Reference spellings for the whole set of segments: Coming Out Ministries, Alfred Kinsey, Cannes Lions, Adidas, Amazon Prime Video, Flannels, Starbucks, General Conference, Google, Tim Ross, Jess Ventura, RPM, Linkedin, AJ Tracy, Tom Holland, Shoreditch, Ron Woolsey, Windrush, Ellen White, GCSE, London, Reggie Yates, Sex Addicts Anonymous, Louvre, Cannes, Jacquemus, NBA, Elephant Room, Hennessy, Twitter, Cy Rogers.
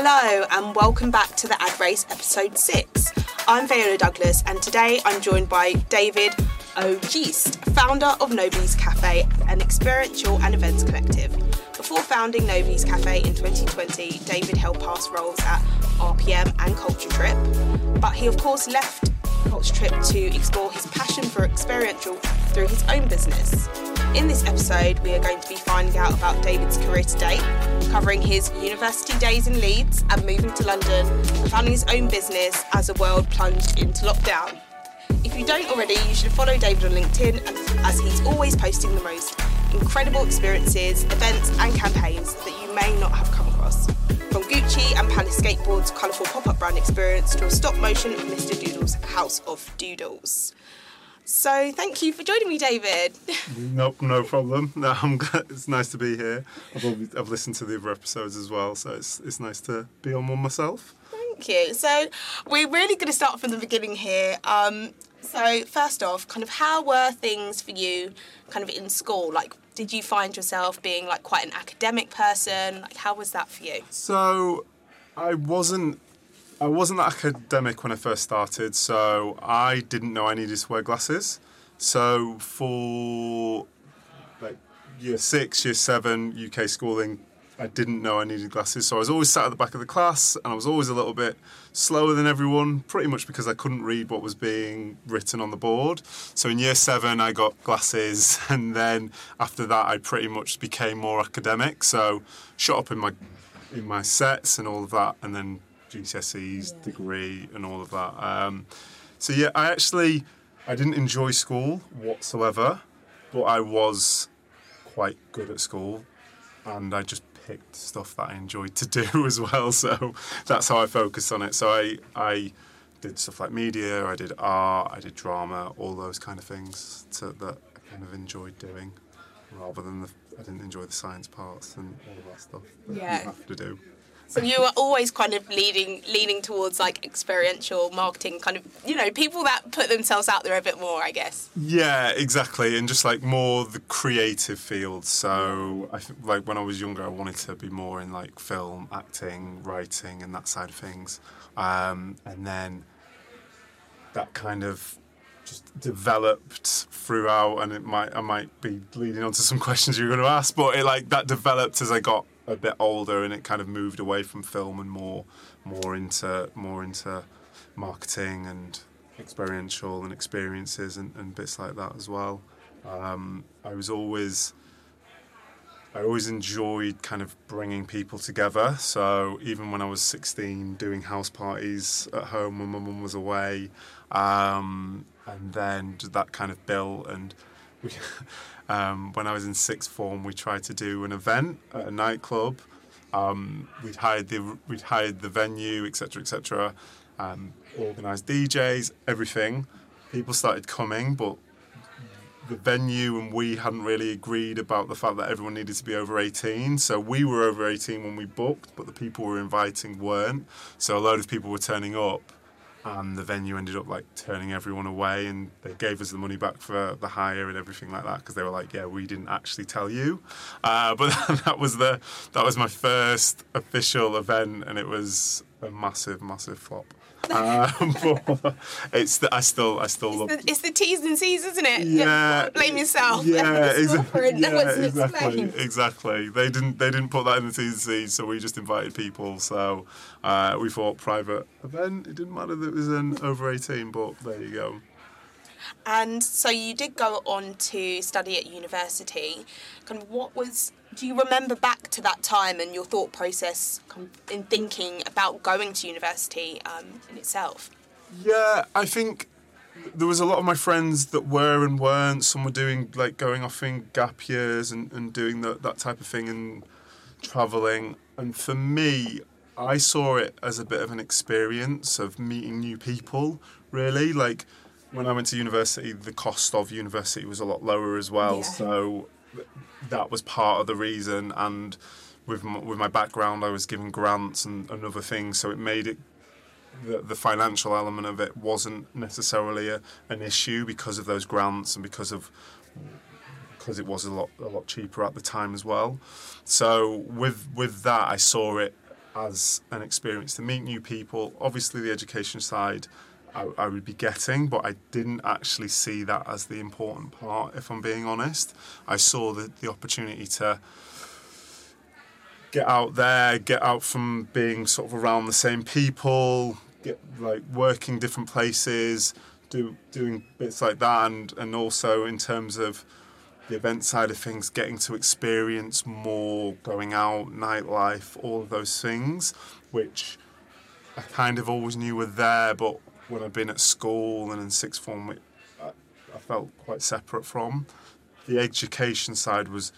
Hello and welcome back to The Ad Race episode 6. I'm Fayola Douglas and today I'm joined by David Ogiste, founder of Nobody's Cafe, an experiential and events collective. Before founding Nobody's Cafe in 2020, David held past roles at RPM and Culture Trip, but he of course left Culture Trip to explore his passion for experiential through his own business. In this episode, we are going to be finding out about David's career to date, covering his university days in Leeds and moving to London, and founding his own business as the world plunged into lockdown. If you don't already, you should follow David on LinkedIn as he's always posting the most incredible experiences, events and campaigns that you may not have come across. From Gucci and Palace Skateboards' colourful pop-up brand experience to a stop-motion of Mr Doodle's House of Doodles. So thank you for joining me, David. Nope, no problem. No, I'm glad. It's nice to be here. I've listened to the other episodes as well, so it's nice to be on one myself. Thank you. So we're really going to start from the beginning here. So first off, kind of how were things for you kind of in school? Like, did you find yourself being like quite an academic person? Like, how was that for you? So I wasn't that academic when I first started, so I didn't know I needed to wear glasses. So for like year 6, year 7 UK schooling, I didn't know I needed glasses. So I was always sat at the back of the class and I was always a little bit slower than everyone, pretty much because I couldn't read what was being written on the board. So in year 7 I got glasses, and then after that I pretty much became more academic. So shot up in my sets and all of that, and then GCSEs, yeah, degree and all of that. So yeah, I didn't enjoy school whatsoever, but I was quite good at school and I just picked stuff that I enjoyed to do as well, so that's how I focused on it. So I did stuff like media, I did art, I did drama, all those kind of things that I kind of enjoyed doing, rather than I didn't enjoy the science parts and all of that stuff that you have to do. So you were always kind of leaning towards like experiential marketing, kind of, you know, people that put themselves out there a bit more, I guess. Yeah, exactly, and just like more the creative field. So I think like when I was younger, I wanted to be more in like film, acting, writing, and that side of things. And then that kind of just developed throughout, and I might be leading on to some questions you're going to ask, but it like that developed as I got a bit older, and it kind of moved away from film and more into marketing and experiential and experiences and bits like that as well. I always enjoyed kind of bringing people together. So even when I was 16, doing house parties at home when my mum was away, and then that kind of built. And we, when I was in sixth form, we tried to do an event at a nightclub. We'd hired the venue, etc., etc. Organised DJs, everything. People started coming, but the venue and we hadn't really agreed about the fact that everyone needed to be over 18. So we were over 18 when we booked, but the people we were inviting weren't. So a load of people were turning up, and the venue ended up like turning everyone away, and they gave us the money back for the hire and everything like that, because they were like, yeah, we didn't actually tell you. But that was my first official event, and it was a massive, massive flop. But I still love it. It's the T's and C's, isn't it? Yeah. Blame yourself. Yeah, exactly. They didn't put that in the T's and C's, so we just invited people. So we thought private event. It didn't matter that it was an over 18, but there you go. And so you did go on to study at university. Kind of do you remember back to that time and your thought process in thinking about going to university in itself? Yeah, I think there was a lot of my friends that were and weren't. Some were doing like going off in gap years and doing that type of thing and travelling. And for me, I saw it as a bit of an experience of meeting new people, really. Like, when I went to university, the cost of university was a lot lower as well, yeah. So that was part of the reason. And with my background, I was given grants and other things, so it made it the financial element of it wasn't necessarily an issue because of those grants, and because it was a lot cheaper at the time as well. So with that, I saw it as an experience to meet new people. Obviously the education side I would be getting, but I didn't actually see that as the important part, if I'm being honest. I saw the opportunity to get out there, get out from being sort of around the same people, get like working different places, doing bits like that, and also in terms of the event side of things, getting to experience more, going out, nightlife, all of those things, which I kind of always knew were there, but when I've been at school and in sixth form, I felt quite separate from. The education side was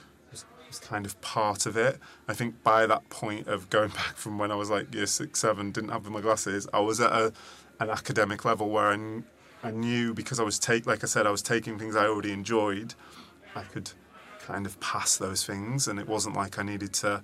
kind of part of it. I think by that point of going back from when I was like year 6, 7, didn't have my glasses, I was at an academic level where I knew, because I was taking things I already enjoyed. I could kind of pass those things, and it wasn't like I needed to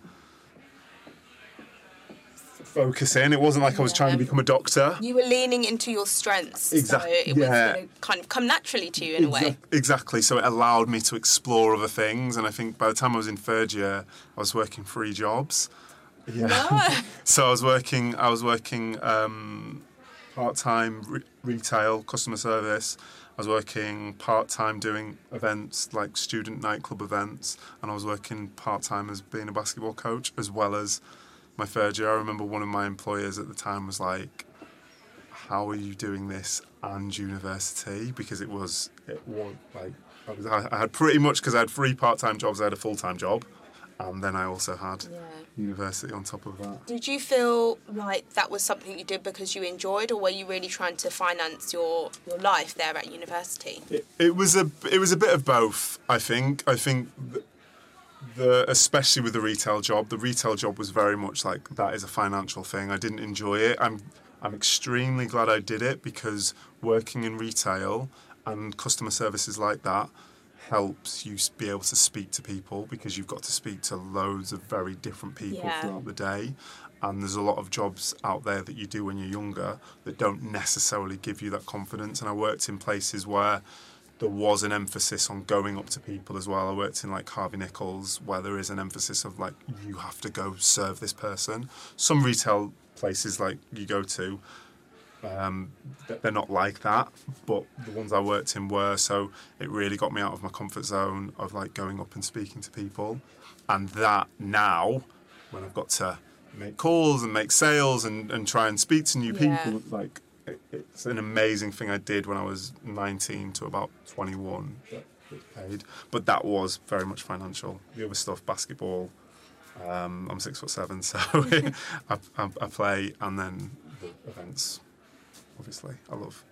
focus in. It wasn't like I was trying to become a doctor. You were leaning into your strengths, exactly. So it was going to kind of come naturally to you in a way. Exactly, so it allowed me to explore other things, and I think by the time I was in third year, I was working 3 jobs. Yeah. No. So I was working part-time retail, customer service. I was working part-time doing events, like student nightclub events, and I was working part-time as being a basketball coach, as well as my third year. I remember one of my employers at the time was like, how are you doing this and university? Because it was like, I had pretty much, because I had 3 part-time jobs, I had a full-time job, and then I also had university on top of that. Did you feel like that was something you did because you enjoyed, or were you really trying to finance your life there at university? It was a bit of both, I think. I think especially with the retail job was very much like, that is a financial thing. I didn't enjoy it. I'm extremely glad I did it, because working in retail and customer services like that helps you be able to speak to people, because you've got to speak to loads of very different people throughout the day, and there's a lot of jobs out there that you do when you're younger that don't necessarily give you that confidence. And I worked in places where there was an emphasis on going up to people as well. I worked in like Harvey Nichols, where there is an emphasis of like, you have to go serve this person. Some retail places like you go to, they're not like that, but the ones I worked in were, so it really got me out of my comfort zone of like going up and speaking to people. And that now, when I've got to make calls and make sales and try and speak to new people, like it's an amazing thing I did when I was 19 to about 21. Paid, but that was very much financial. The other stuff, basketball. I'm 6'7", so I play, and then the events. Obviously, I love.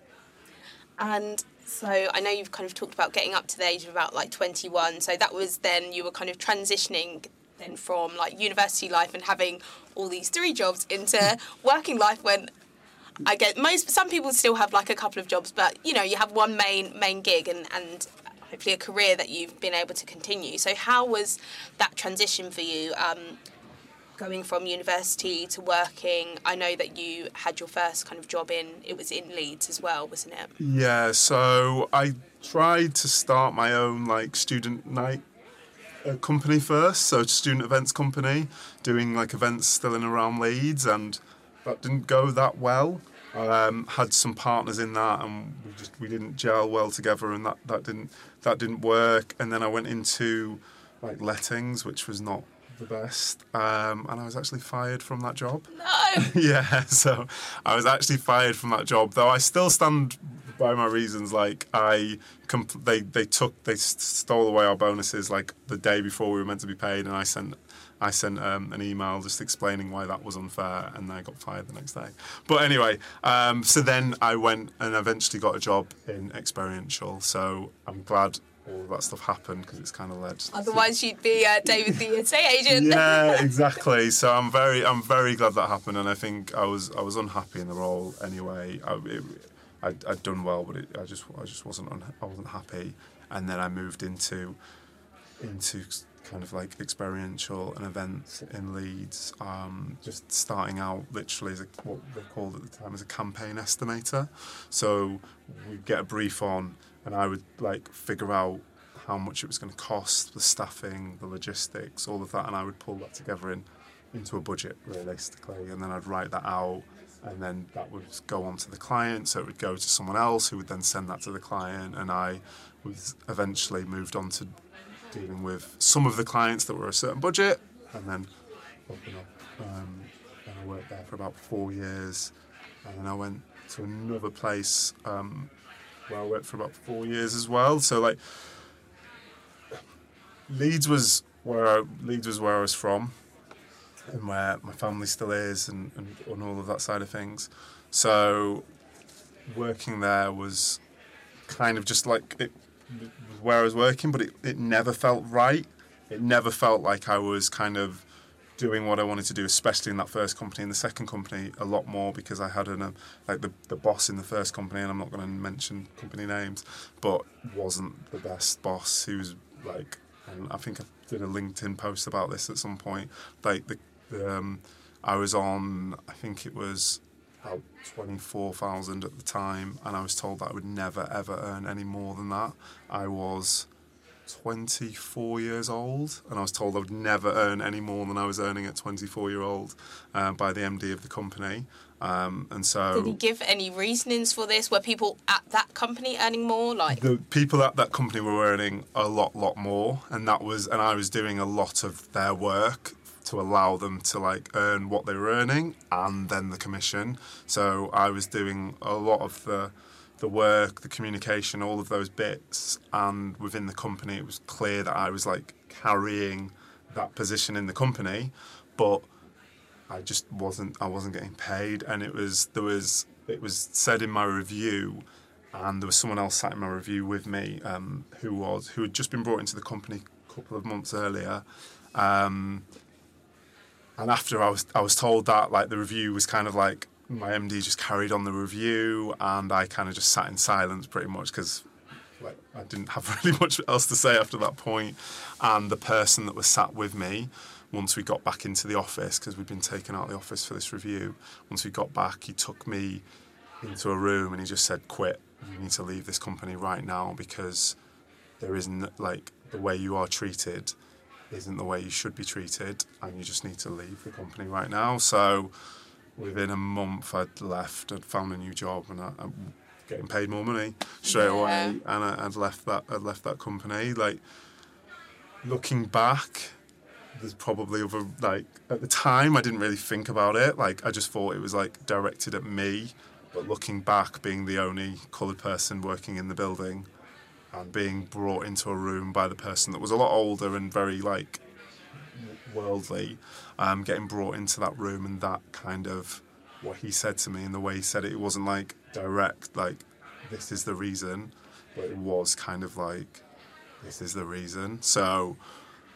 And so I know you've kind of talked about getting up to the age of about like 21. So that was then you were kind of transitioning then from like university life and having all these 3 jobs into working life, when I guess some people still have like a couple of jobs, but you know, you have one main gig and hopefully a career that you've been able to continue. So how was that transition for you? Going from university to working, I know that you had your first kind of job it was in Leeds as well, wasn't it? Yeah, so I tried to start my own like student night company first, so student events company, doing like events still in and around Leeds, and that didn't go that well. Had some partners in that, and we didn't gel well together, and that didn't work. And then I went into like lettings, which was not the best, and I was actually fired from that job. No. Yeah, so I was actually fired from that job, though I still stand by my reasons. Like they stole away our bonuses like the day before we were meant to be paid, and I sent an email just explaining why that was unfair, and I got fired the next day. But anyway, so then I went and eventually got a job in experiential, so I'm glad all that stuff happened, because it's kind of led. Otherwise, you'd be David the estate agent. Yeah, exactly. So I'm very glad that happened, and I think I was unhappy in the role anyway. I'd done well, but I just wasn't happy. And then I moved into kind of like experiential and events in Leeds, just starting out literally as what they called at the time as a campaign estimator. So we'd get a brief on, and I would like figure out how much it was going to cost, the staffing, the logistics, all of that, and I would pull that together in into a budget realistically, and then I'd write that out, and then that would go on to the client, so it would go to someone else who would then send that to the client, and I was eventually moved on to dealing with some of the clients that were a certain budget, and then open up. And I worked there for about 4 years, and then I went to another place where I worked for about 4 years as well. So like Leeds was where I was from, and where my family still is, and on all of that side of things. So working there was kind of just like it was where I was working, but it never felt right. It never felt like I was kind of doing what I wanted to do, especially in that first company. In the second company, a lot more, because I had the boss in the first company, and I'm not going to mention company names, but wasn't the best boss. He was like, and I think I did a LinkedIn post about this at some point. Like I was on, I think it was about 24,000 at the time, and I was told that I would never ever earn any more than that. I was 24 years old, and I was told I would never earn any more than I was earning at 24-year-old by the MD of the company. And so, did he give any reasonings for this? Were people at that company earning more? Like, the people at that company were earning a lot more, and that was, and I was doing a lot of their work to allow them to like earn what they were earning, and then the commission. So I was doing a lot of the work, the communication, all of those bits, and within the company it was clear that I was like carrying that position in the company, but I wasn't getting paid, and it was said in my review, and there was someone else sat in my review with me who had just been brought into the company a couple of months earlier, and after I was told that, like, the review was kind of like, my MD just carried on the review, and I kind of just sat in silence pretty much, because like, I didn't have really much else to say after that point. And the person that was sat with me, once we got back into the office, because we'd been taken out of the office for this review, once we got back, he took me into a room and he just said, quit, you need to leave this company right now, because there isn't, like, the way you are treated isn't the way you should be treated, and you just need to leave the company right now. So within a month, I'd left, I'd found a new job, and I'm getting paid more money straight away. And I'd left that company. Like, looking back, there's probably other, like, at the time I didn't really think about it. Like, I just thought it was like directed at me. But looking back, being the only coloured person working in the building, and being brought into a room by the person that was a lot older and very like worldly, getting brought into that room, and that kind of what he said to me and the way he said it, it wasn't like direct, like, this is the reason, but it was kind of like, this is the reason. So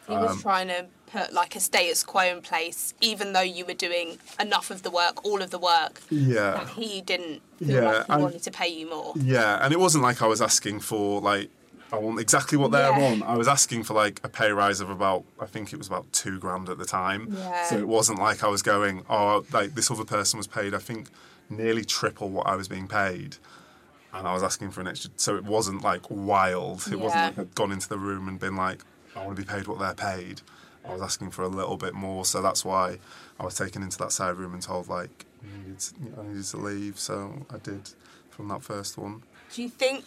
he was trying to put like a status quo in place, even though you were doing enough of the work, all of the work. Yeah. And he didn't feel like he wanted to pay you more. Yeah, and it wasn't like I was asking for like, I want exactly what they're on. I was asking for like a pay rise of about, I think it was about $2,000 at the time. Yeah. So it wasn't like I was going, oh, like this other person was paid, I think, nearly triple what I was being paid. And I was asking for an extra. So it wasn't like wild. It wasn't like I'd gone into the room and been like, I want to be paid what they're paid. I was asking for a little bit more. So that's why I was taken into that side room and told, like, I needed to leave. So I did from that first one. Do you think,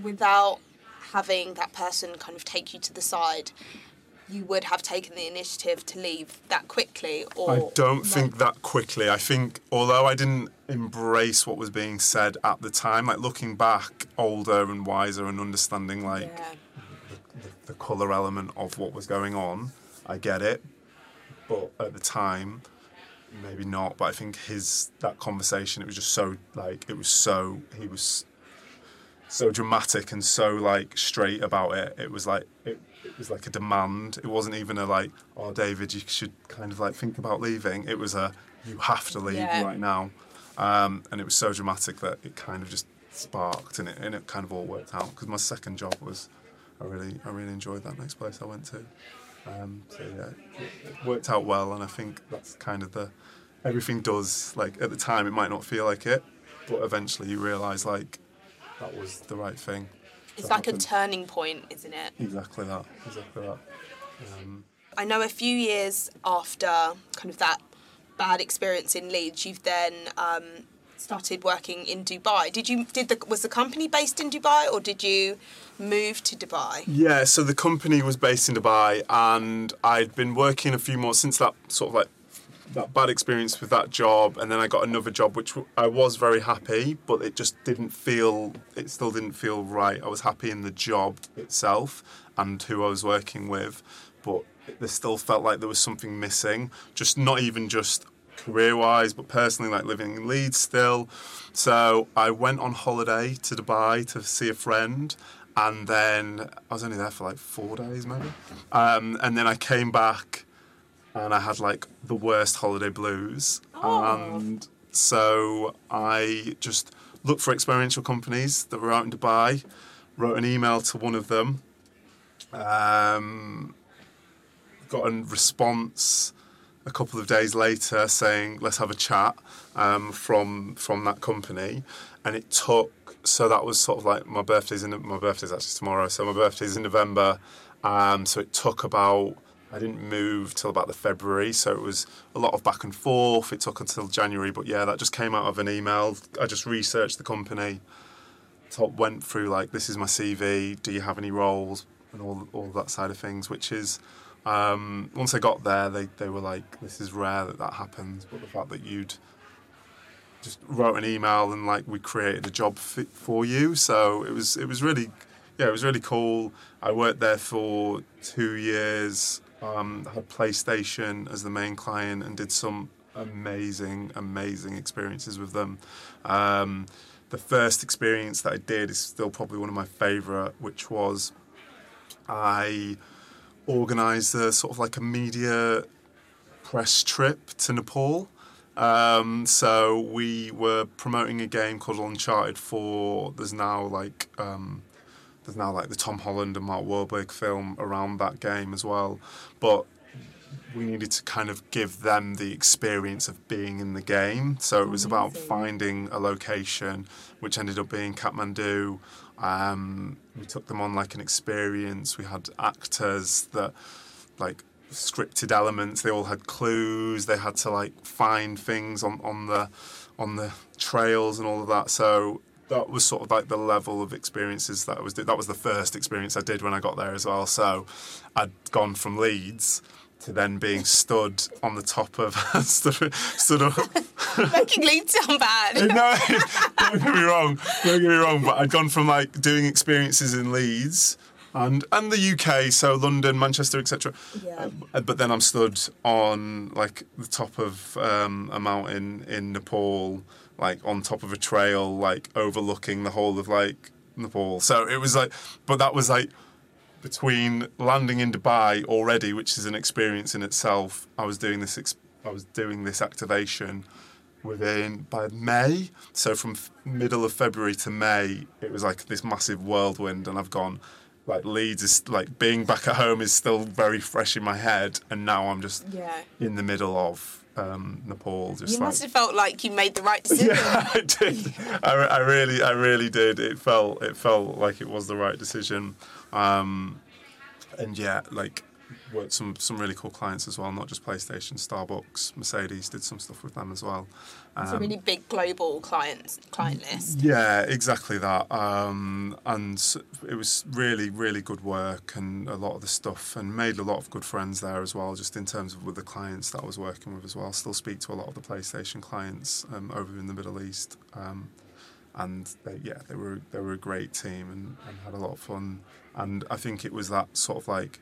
without having that person kind of take you to the side, you would have taken the initiative to leave that quickly? Or I don't think that quickly. I think, although I didn't embrace what was being said at the time, like looking back, older and wiser and understanding like the colour element of what was going on, I get it. But at the time, maybe not. But I think that conversation, it was just so like, it was so, he was so dramatic and so like straight about it. It was like it was like a demand. It wasn't even a like, oh David, you should kind of like think about leaving. It was a, you have to leave right now. And it was so dramatic that it kind of just sparked, and it kind of all worked out. Because my second job was, I really enjoyed that next place I went to. So yeah, it worked out well, and I think that's kind of everything does, like at the time it might not feel like it, but eventually you realise like, that was the right thing. It's like a turning point, isn't it? Exactly that. I know a few years after kind of that bad experience in Leeds, you've then started working in Dubai. Was the company based in Dubai, or did you move to Dubai? Yeah, so the company was based in Dubai, and I'd been working a few months since that sort of like that bad experience with that job, and then I got another job, which I was very happy, but it just still didn't feel right. I was happy in the job itself and who I was working with, but there still felt like there was something missing, just not even just career-wise, but personally, like living in Leeds still. So I went on holiday to Dubai to see a friend, and then I was only there for like 4 days maybe. And then I came back and I had like the worst holiday blues. Oh. And so I just looked for experiential companies that were out in Dubai, wrote an email to one of them, got a response a couple of days later saying, let's have a chat, from that company. And it took, so that was sort of like my birthday's actually tomorrow, so my birthday's in November. So it took about, I didn't move till about the February, so it was a lot of back and forth. It took until January, but yeah, that just came out of an email. I just researched the company, went through like, this is my CV, do you have any roles, and all that side of things, which is... once I got there, they were like, this is rare that happens, but the fact that you'd just wrote an email and like we created a job fit for you, so it was really cool. I worked there for 2 years. I had PlayStation as the main client and did some amazing experiences with them. The first experience that I did is still probably one of my favourite, which was I organised a sort of like a media press trip to Nepal. So we were promoting a game called Uncharted 4. There's now like the Tom Holland and Mark Wahlberg film around that game as well. But we needed to kind of give them the experience of being in the game. So it was about finding a location, which ended up being Kathmandu. We took them on like an experience. We had actors that like scripted elements. They all had clues. They had to like find things on the trails and all of that. So that was sort of like the level of experiences that I was doing. That was the first experience I did when I got there as well. So I'd gone from Leeds to then being stood on the top of... stood up. Making Leeds sound bad. No, don't get me wrong, but I'd gone from, like, doing experiences in Leeds and the UK, so London, Manchester, etc. Yeah. But then I'm stood on, like, the top of a mountain in Nepal, like, on top of a trail, like, overlooking the whole of, like, Nepal. So it was, like... But that was, like... Between landing in Dubai already, which is an experience in itself, I was doing this activation by May. So from middle of February to May, it was like this massive whirlwind, and I've gone like Leeds is like being back at home is still very fresh in my head, and now I'm just in the middle of Nepal. Just you must have felt like you made the right decision. Yeah, I did. I really did. It felt like it was the right decision. And yeah, like worked some really cool clients as well, not just PlayStation, Starbucks, Mercedes, did some stuff with them as well. It's a really big global client list. Yeah, exactly that. And it was really, really good work and a lot of the stuff, and made a lot of good friends there as well, just in terms of with the clients that I was working with as well. Still speak to a lot of the PlayStation clients over in the Middle East. And they were a great team and had a lot of fun. And I think it was that sort of like,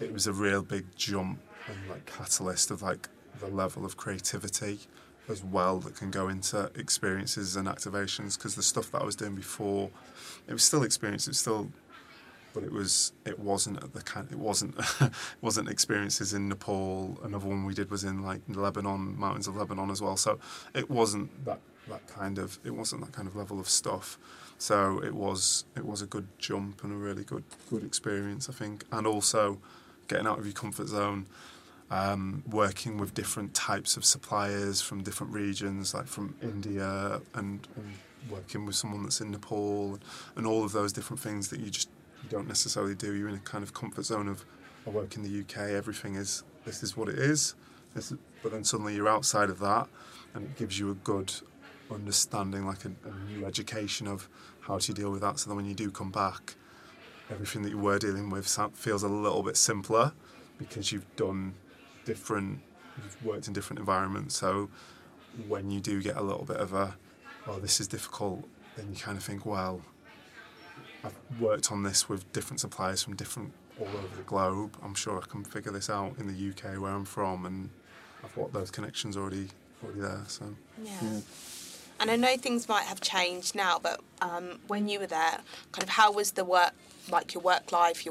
it was a real big jump and like catalyst of like the level of creativity as well that can go into experiences and activations, because the stuff that I was doing before, it was still experience, it was still, but it wasn't experiences in Nepal. Another one we did was in like Lebanon, mountains of Lebanon as well. So it wasn't that kind of level of stuff. So it was a good jump and a really good experience, I think. And also getting out of your comfort zone, working with different types of suppliers from different regions, like from India and working with someone that's in Nepal and all of those different things that you don't necessarily do. You're in a kind of comfort zone of I work in the UK, everything is, this is what it is. This is, but then suddenly you're outside of that, and it gives you a good understanding, like a new education of how to deal with that. So then when you do come back, everything that you were dealing with feels a little bit simpler because you've done different, you've worked in different environments. So when you do get a little bit of a, oh, this is difficult, then you kind of think, well, I've worked on this with different suppliers from different all over the globe. I'm sure I can figure this out in the UK where I'm from, and I've got those connections already there. So yeah. And I know things might have changed now, but when you were there, kind of how was the work, like your work-life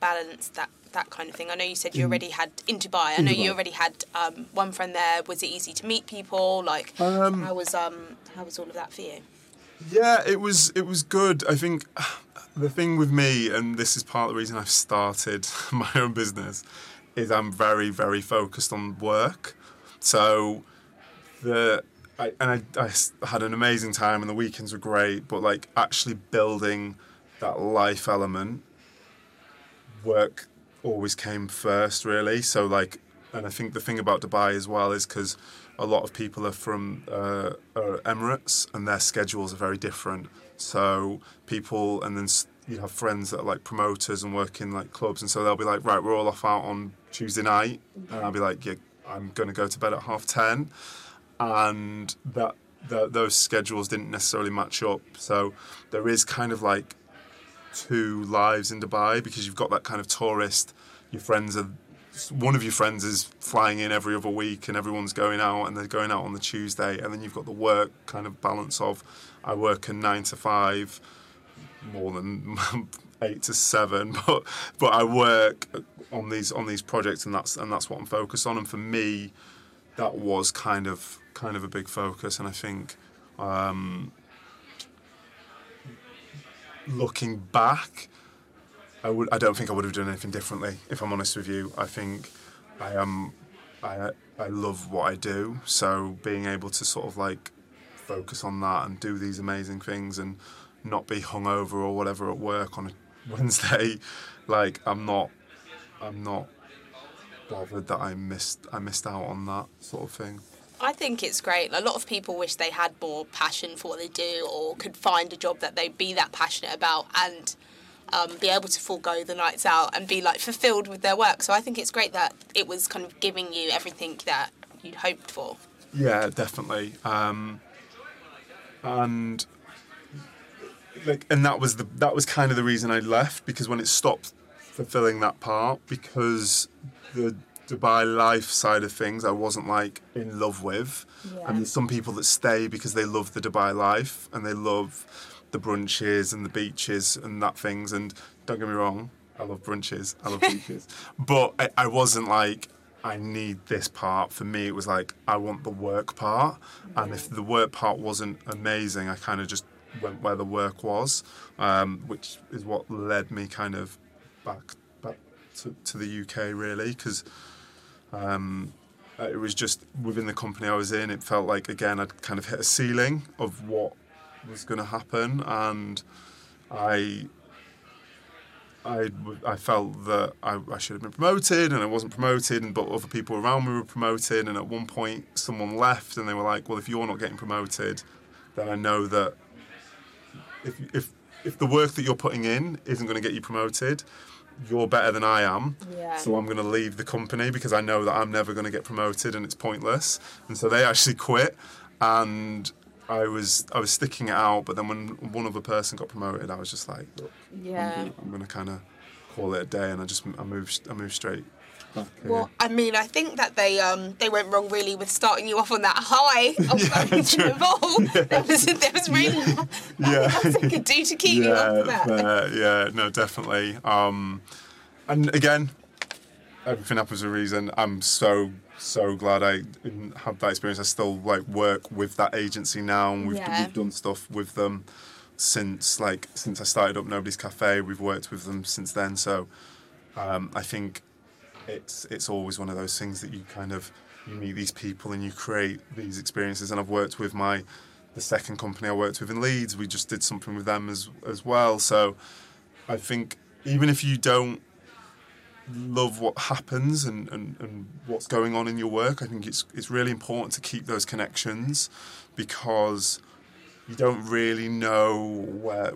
balance, that kind of thing? I know you said you already had, in Dubai, you already had one friend there. Was it easy to meet people? Like, how was all of that for you? Yeah, it was good. I think the thing with me, and this is part of the reason I've started my own business, is I'm very, very focused on work. So I had an amazing time, and the weekends were great, but like actually building that life element, work always came first, really. So like, and I think the thing about Dubai as well is because a lot of people are from Emirates, and their schedules are very different. So people, and then you have friends that are like promoters and work in like clubs, and so they'll be like, right, we're all off out on Tuesday night, and I'll be like, yeah, I'm going to go to bed at 10:30, and those schedules didn't necessarily match up. So there is kind of like two lives in Dubai, because you've got that kind of tourist, one of your friends is flying in every other week and everyone's going out, and they're going out on the Tuesday, and then you've got the work kind of balance of, I work a 9 to 5, more than 8 to 7, but I work on these projects, and that's what I'm focused on. And for me, that was kind of a big focus. And I think looking back, I don't think I would have done anything differently, if I'm honest with you. I think I love what I do, so being able to sort of like focus on that and do these amazing things and not be hungover or whatever at work on a Wednesday, like I'm not bothered that I missed out on that sort of thing. I think it's great. A lot of people wish they had more passion for what they do, or could find a job that they'd be that passionate about, and be able to forego the nights out and be like fulfilled with their work. So I think it's great that it was kind of giving you everything that you'd hoped for. Yeah, definitely. And like, and that was kind of the reason I left, because when it stopped fulfilling that part, because the Dubai life side of things I wasn't like in love with. Yeah. And there's some people that stay because they love the Dubai life, and they love the brunches and the beaches and that things, and don't get me wrong, I love brunches, I love beaches, but I wasn't like, I need this part. For me, it was like, I want the work part. Mm. And if the work part wasn't amazing, I kind of just went where the work was, which is what led me kind of back to the UK, really, because it was just within the company I was in, it felt like, again, I'd kind of hit a ceiling of what was going to happen, and I felt that I should have been promoted, and I wasn't promoted, but other people around me were promoted, and at one point someone left, and they were like, well, if you're not getting promoted, then I know that if the work that you're putting in isn't going to get you promoted, you're better than I am. Yeah. So I'm going to leave the company, because I know that I'm never going to get promoted and it's pointless. And so they actually quit, and I was sticking it out. But then when one other person got promoted, I was just like, look, yeah, I'm going to kind of call it a day, and I moved straight. Okay. Well, I mean, I think that they went wrong really with starting you off on that high of going to Nepal. Yeah. There was really nothing they could do to keep you after that. Yeah, no, definitely. And again, everything happens for a reason. I'm so glad I had that experience. I still like work with that agency now, and we've done stuff with them since I started up Nobody's Cafe. We've worked with them since then. So I think it's always one of those things that you kind of, you meet these people and you create these experiences. And I've worked with the second company I worked with in Leeds, we just did something with them as well. So I think even if you don't love what happens and what's going on in your work. I think it's really important to keep those connections, because you don't really know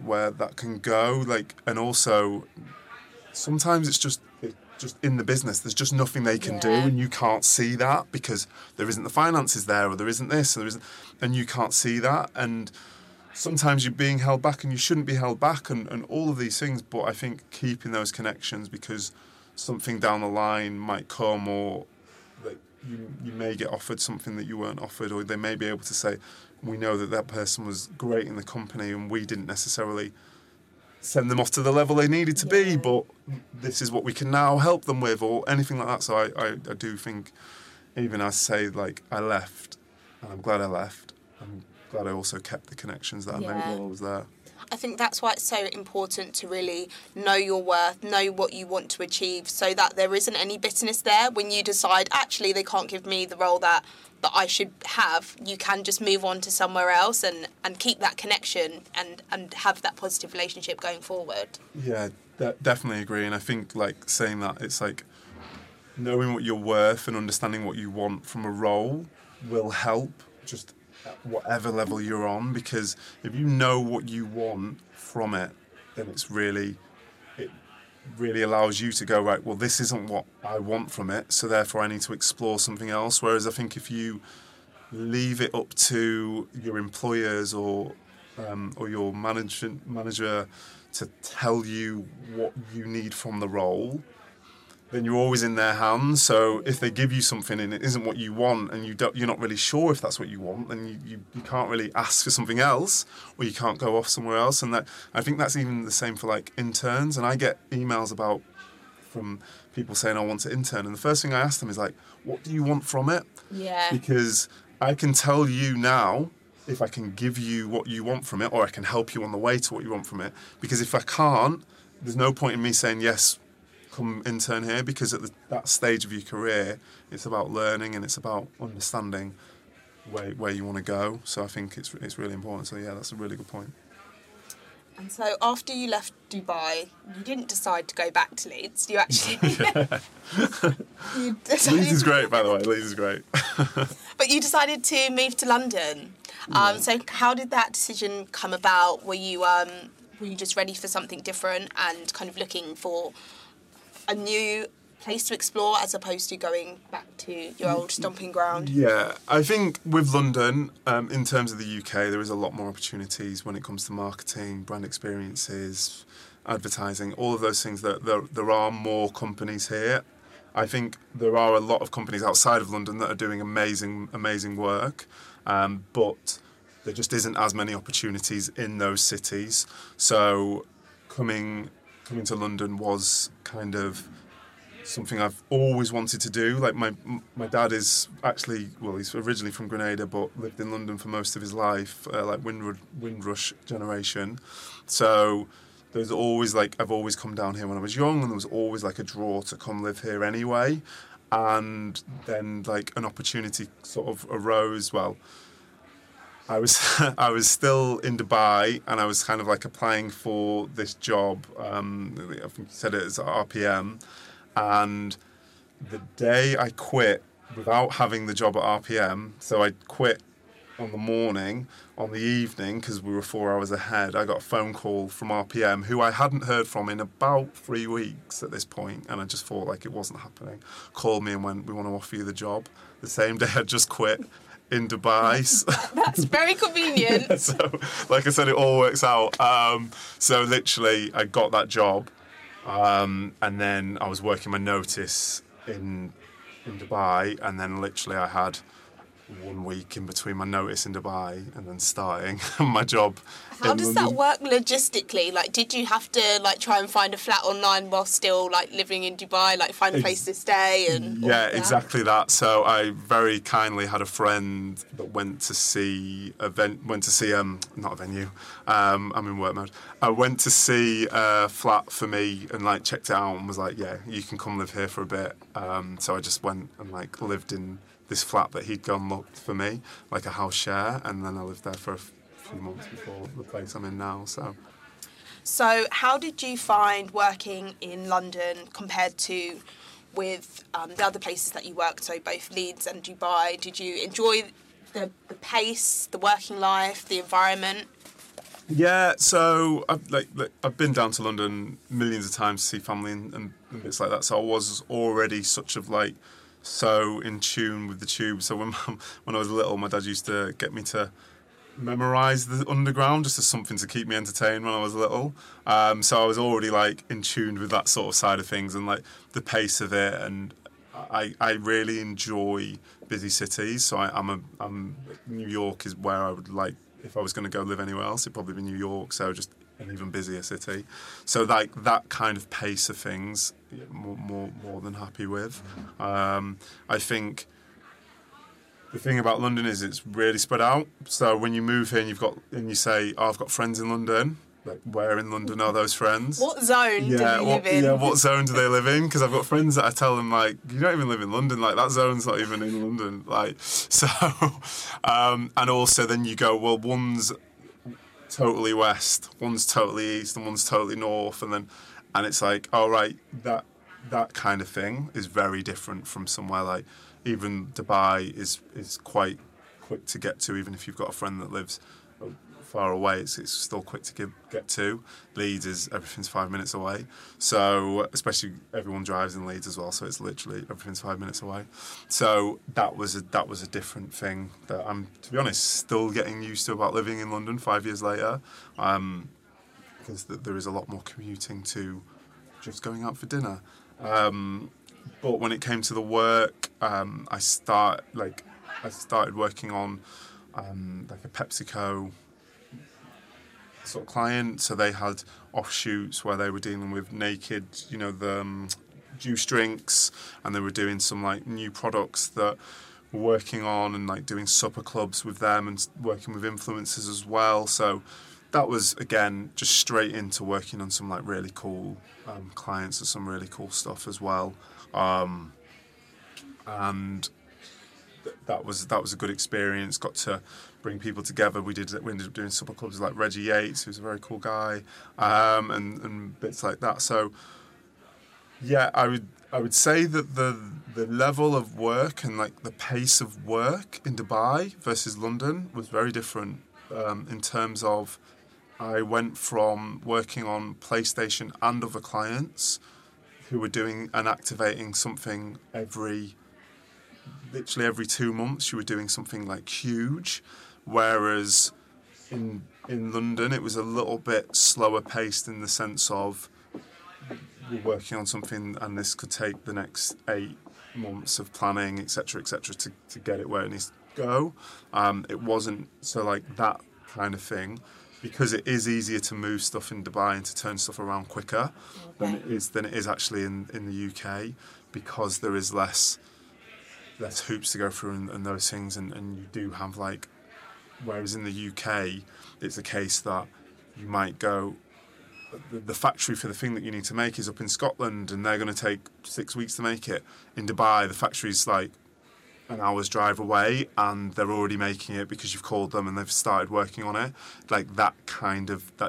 where that can go. Like, and also sometimes it's just in the business, there's just nothing they can do, and you can't see that because there isn't the finances there, or there isn't this, or there isn't, and you can't see that. And sometimes you're being held back, and you shouldn't be held back, and all of these things. But I think keeping those connections, because something down the line might come, or that you may get offered something that you weren't offered, or they may be able to say, we know that that person was great in the company and we didn't necessarily send them off to the level they needed to be, but this is what we can now help them with, or anything like that. So I do think, even I say, like, I left, and I'm glad I left. I'm glad I also kept the connections that I made while I was there. I think that's why it's so important to really know your worth, know what you want to achieve, so that there isn't any bitterness there when you decide, actually, they can't give me the role that I should have. You can just move on to somewhere else and keep that connection and have that positive relationship going forward. Yeah, definitely agree. And I think, like, saying that, it's like knowing what you're worth and understanding what you want from a role will help, just whatever level you're on, because if you know what you want from it, then it really allows you to go, right, well, this isn't what I want from it, so therefore I need to explore something else. Whereas I think if you leave it up to your employers or your manager to tell you what you need from the role, then you're always in their hands. So if they give you something and it isn't what you want, and you're not really sure if that's what you want, then you can't really ask for something else, or you can't go off somewhere else. And that, I think that's even the same for, like, interns. And I get emails from people saying, I want to intern. And the first thing I ask them is, like, what do you want from it? Yeah. Because I can tell you now if I can give you what you want from it, or I can help you on the way to what you want from it. Because if I can't, there's no point in me saying, yes, come intern here, because at that stage of your career, it's about learning and it's about understanding where you want to go. So I think it's really important. So yeah, that's a really good point. And so after you left Dubai, you didn't decide to go back to Leeds. You actually... Leeds is great, by the way. Leeds is great. But you decided to move to London. So how did that decision come about? Were you just ready for something different and kind of looking for a new place to explore, as opposed to going back to your old stomping ground? Yeah, I think with London, in terms of the UK, there is a lot more opportunities when it comes to marketing, brand experiences, advertising, all of those things. That there are more companies here. I think there are a lot of companies outside of London that are doing amazing, amazing work, but there just isn't as many opportunities in those cities. So coming to London was kind of something I've always wanted to do. Like, my dad is actually, well, he's originally from Grenada, but lived in London for most of his life, like Windrush generation. So there's always, like, I've always come down here when I was young, and there was always, like, a draw to come live here anyway. And then, like, an opportunity sort of arose. Well, I was still in Dubai, and I was kind of, like, applying for this job. I think you said it was RPM. And the day I quit without having the job at RPM, so I quit on the morning, on the evening, because we were 4 hours ahead, I got a phone call from RPM, who I hadn't heard from in about 3 weeks at this point, and I just thought, like, it wasn't happening. Called me and went, we want to offer you the job. The same day I just quit. In Dubai. That's very convenient. Yeah, so, like I said, it all works out. So literally, I got that job, and then I was working my notice in Dubai, and then literally I had 1 week in between my notice in Dubai and then starting my job. How does that work logistically? Like, did you have to, like, try and find a flat online while still, like, living in Dubai, like, find a place to stay and yeah, exactly that. So I very kindly had a friend that went to see a flat for me and, like, checked it out and was like, yeah, you can come live here for a bit. So I just went and, like, lived in this flat that he'd gone looked for me, like a house share, and then I lived there for a few months before the place I'm in now. So So how did you find working in London compared to with the other places that you worked, so both Leeds and Dubai? Did you enjoy the pace, the working life, the environment? Yeah, so I've been down to London millions of times to see family and bits like that. So I was already so in tune with the tube. So when I was little, my dad used to get me to memorise the Underground just as something to keep me entertained when I was little. So I was already in tune with that sort of side of things and the pace of it. And I really enjoy busy cities. So New York is where I would if I was going to go live anywhere else, it'd probably be New York, so just an even busier city. So that kind of pace of things, more than happy with. I think the thing about London is it's really spread out. So when you move here and you say, oh, I've got friends in London, where in London are those friends? What zone live in? Yeah, what zone do they live in? Because I've got friends that I tell them, you don't even live in London. That zone's not even in London. And also then you go, well, one's totally west, one's totally east, and one's totally north. And it's that kind of thing is very different from somewhere even Dubai is quite quick to get to, even if you've got a friend that lives far away, it's still quick to get to. Leeds is everything's 5 minutes away, so especially everyone drives in Leeds as well, so it's literally everything's 5 minutes away. So that was a different thing that I'm, to be honest, still getting used to about living in London 5 years later, because there is a lot more commuting to just going out for dinner. But when it came to the work, I started working on a PepsiCo sort of client, so they had offshoots where they were dealing with naked, the juice drinks, and they were doing some new products that we're working on, and doing supper clubs with them and working with influencers as well. So that was again just straight into working on some really cool clients and some really cool stuff as well. And that was a good experience. Got to bring people together. We ended up doing supper clubs with Reggie Yates, who's a very cool guy, and bits like that. So yeah, I would say that the level of work and the pace of work in Dubai versus London was very different. In terms of, I went from working on PlayStation and other clients who were doing and activating something literally every 2 months, you were doing something huge, whereas in London it was a little bit slower paced in the sense of we're working on something and this could take the next 8 months of planning, etc., to get it where it needs to go. It wasn't so that kind of thing, because it is easier to move stuff in Dubai and to turn stuff around quicker than it is actually in the UK, because there is less hoops to go through and those things, and you do have whereas in the UK it's a case that you might go, the factory for the thing that you need to make is up in Scotland and they're going to take 6 weeks to make it. In Dubai the factory's an hour's drive away and they're already making it because you've called them and they've started working on it. That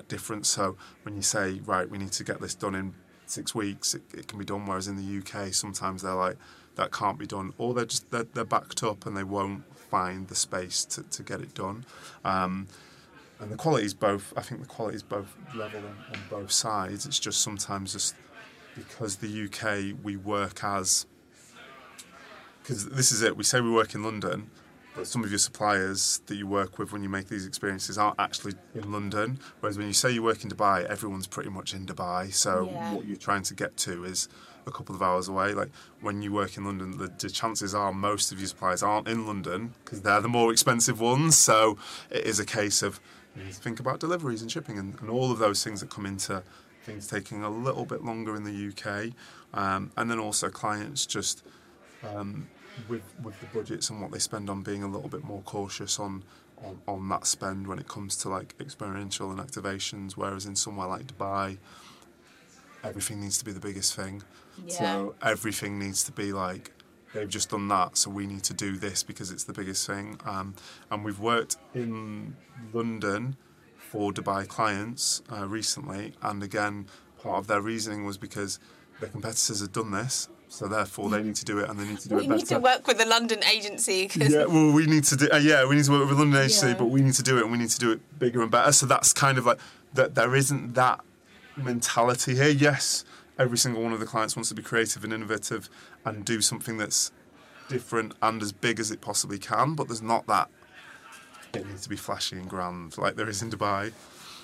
difference. So when you say, right, we need to get this done in 6 weeks, it can be done, whereas in the UK sometimes they're that can't be done, or they're backed up and they won't find the space to get it done. And the quality's both level on both sides. It's just sometimes just because the UK we work because this is it, we say we work in London, but some of your suppliers that you work with when you make these experiences aren't actually in London, whereas when you say you work in Dubai, everyone's pretty much in Dubai, so yeah. What you're trying to get to is a couple of hours away. When you work in London, the chances are most of your suppliers aren't in London because they're the more expensive ones, so it is a case of you need to think about deliveries and shipping and all of those things that come into things taking a little bit longer in the UK, and then also clients just... with the budgets and what they spend on, being a little bit more cautious on that spend when it comes to experiential and activations, whereas in somewhere like Dubai everything needs to be the biggest thing. Yeah. So everything needs to be they've just done that, so we need to do this because it's the biggest thing. And we've worked in London for Dubai clients recently, and again, part of their reasoning was because their competitors had done this, so therefore they need to do it, and they need to do it better. We need to work with the London agency. Yeah, well, we need to do. We need to work with the London agency, but we need to do it, and we need to do it bigger and better. So that's kind of like that. There isn't that mentality here. Yes, every single one of the clients wants to be creative and innovative and do something that's different and as big as it possibly can, but there's not that. It needs to be flashy and grand, like there is in Dubai.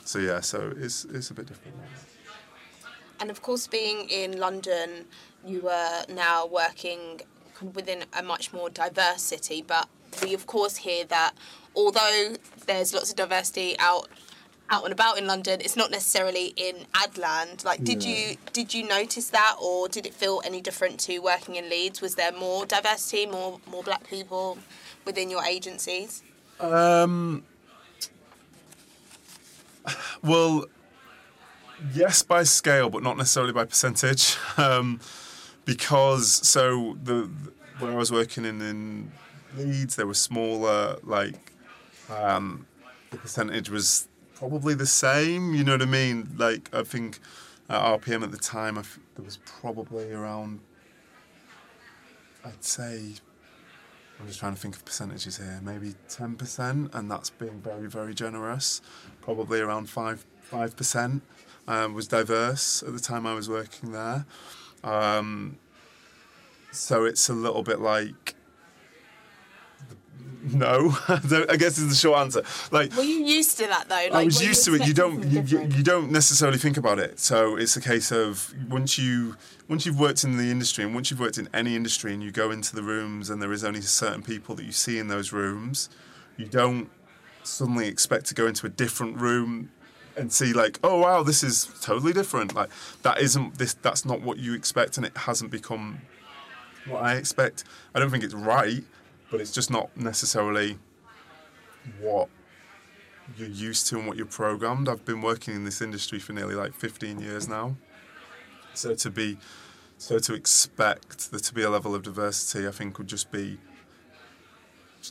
So yeah, so it's a bit different. And of course, being in London, you are now working within a much more diverse city, but we of course hear that although there's lots of diversity out and about in London, it's not necessarily in ad land. Like, did you notice that, or did it feel any different to working in Leeds? Was there more diversity, more black people within your agencies? Well, yes, by scale, but not necessarily by percentage. Because where I was working in Leeds, they were smaller. The percentage was probably the same. You know what I mean? Like, I think at RPM at the time, there was probably around, I'd say, I'm just trying to think of percentages here, maybe 10%, and that's being very, very generous. Probably around 5% was diverse at the time I was working there. So it's a little bit like, no, I guess is the short answer. Like, were you used to that though? Like, I was used to it. You don't necessarily think about it. So it's a case of once you've worked in the industry, and once you've worked in any industry, and you go into the rooms, and there is only certain people that you see in those rooms, you don't suddenly expect to go into a different room and see like, oh wow, this is totally different. Like, that isn't this. That's not what you expect, and it hasn't become what I expect. I don't think it's right, but it's just not necessarily what you're used to and what you're programmed. I've been working in this industry for nearly 15 years now. So to expect there to be a level of diversity, I think would just be,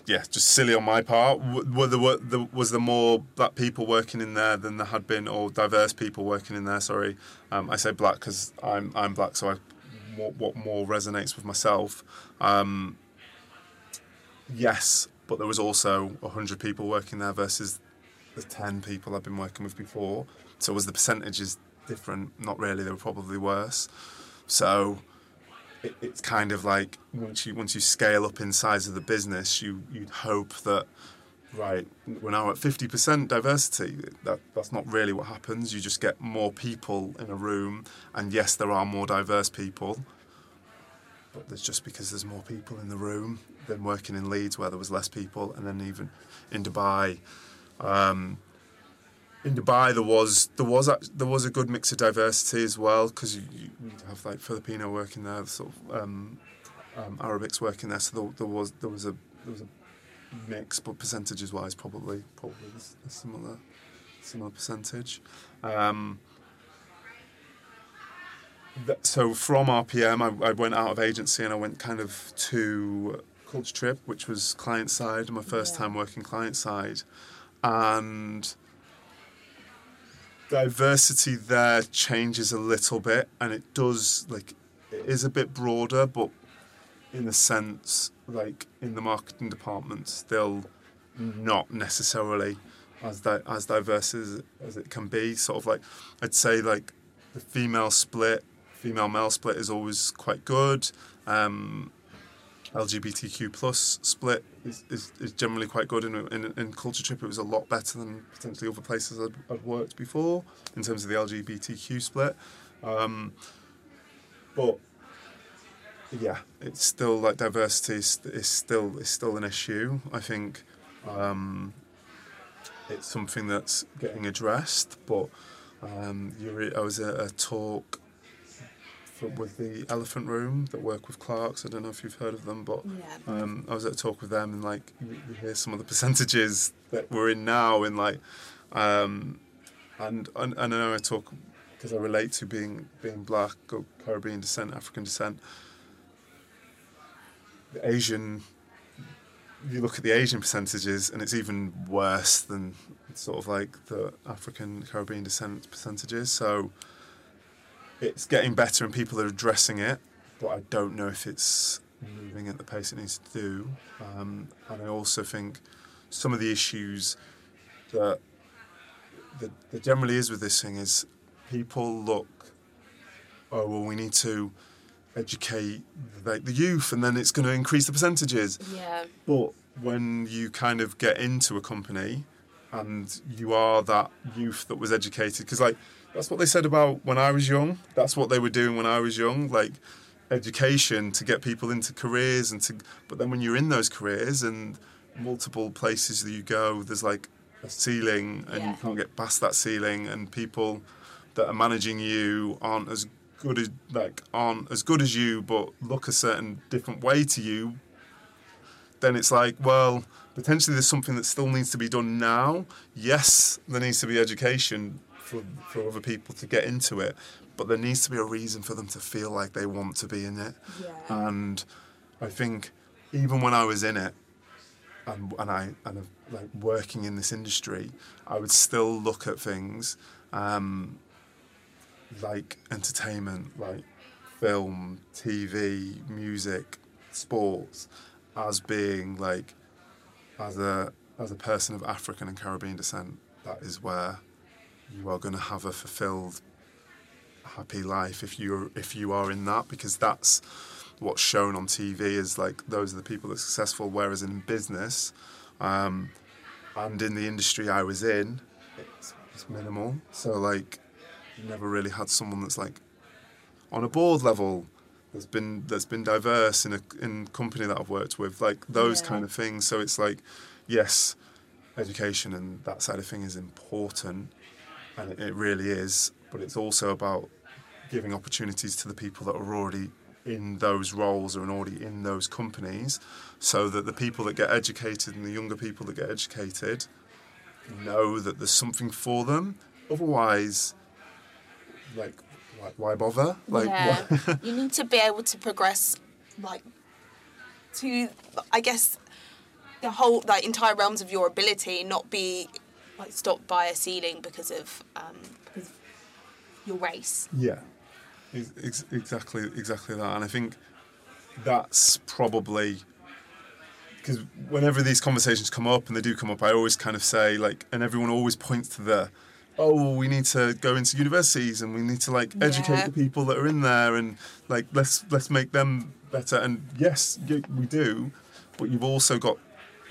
just silly on my part. Was there more black people working in there than there had been, or diverse people working in there, sorry. I say black because I'm black, so what more resonates with myself. Yes, but there was also 100 people working there versus the 10 people I've been working with before. So was the percentages different? Not really, they were probably worse. So it's kind of like once you scale up in size of the business, you'd hope that, right, we're now at 50% diversity. That's not really what happens. You just get more people in a room, and yes, there are more diverse people, but that's just because there's more people in the room than working in Leeds where there was less people. And then even in Dubai, there was a good mix of diversity as well, because you have like Filipino working there, sort of Arabics working there, so there was a mix, but percentages wise probably a similar percentage. So from RPM, I went out of agency and I went kind of to Culture Trip, which was client side, my first time working client side. And diversity there changes a little bit, and it does, like, it is a bit broader, but in a sense, like, in the marketing department, still not necessarily as diverse as it can be. Sort of like, I'd say, like, the female-male split is always quite good. LGBTQ+ split is generally quite good. In Culture Trip, it was a lot better than potentially other places I'd worked before in terms of the LGBTQ split. But yeah, it's still like diversity is still an issue. I think it's something that's getting addressed, but. I was at a talk with the Elephant Room that work with Clarks. I don't know if you've heard of them, but I was at a talk with them, and like you hear some of the percentages that we're in now, and like and I know I talk because I relate to being black, Caribbean descent, African descent, the Asian you look at the Asian percentages and it's even worse than sort of like the African Caribbean descent percentages. So it's getting better and people are addressing it, but I don't know if it's moving at the pace it needs to do. And I also think some of the issues that there generally is with this thing is people look, oh, well, we need to educate like the youth and then it's going to increase the percentages. Yeah. But when you kind of get into a company and you are that youth that was educated, because like that's what they said about when I was young, that's what they were doing when I was young, like education to get people into careers and to, but then when you're in those careers and multiple places that you go, there's like a ceiling and you can't get past that ceiling and people that are managing you aren't as good as you but look a certain different way to you, then it's like, well, potentially there's something that still needs to be done now. Yes, there needs to be education for other people to get into it, but there needs to be a reason for them to feel like they want to be in it. Yeah. And I think even when I was in it and like working in this industry, I would still look at things like entertainment, like film, TV, music, sports, as being like, as a person of African and Caribbean descent, that is where you are going to have a fulfilled, happy life if you are in that, because that's what's shown on TV is like those are the people that are successful. Whereas in business, and in the industry I was in, it's minimal. So like, never really had someone that's like on a board level that's been diverse in company that I've worked with, like those kind of things. So it's like, yes, education and that side of thing is important, and it really is. But it's also about giving opportunities to the people that are already in those roles or already in those companies, so that the people that get educated and the younger people that get educated know that there's something for them. Otherwise, like why bother? Like, why? You need to be able to progress, like, to, I guess, the whole, like, entire realms of your ability, not be, like, stopped by a ceiling because of your race. Yeah, exactly that. And I think that's probably, because whenever these conversations come up, and they do come up, I always kind of say, like, and everyone always points to the, oh, we need to go into universities and we need to, like, educate the people that are in there and, like, let's make them better. And yes, we do, but you've also got,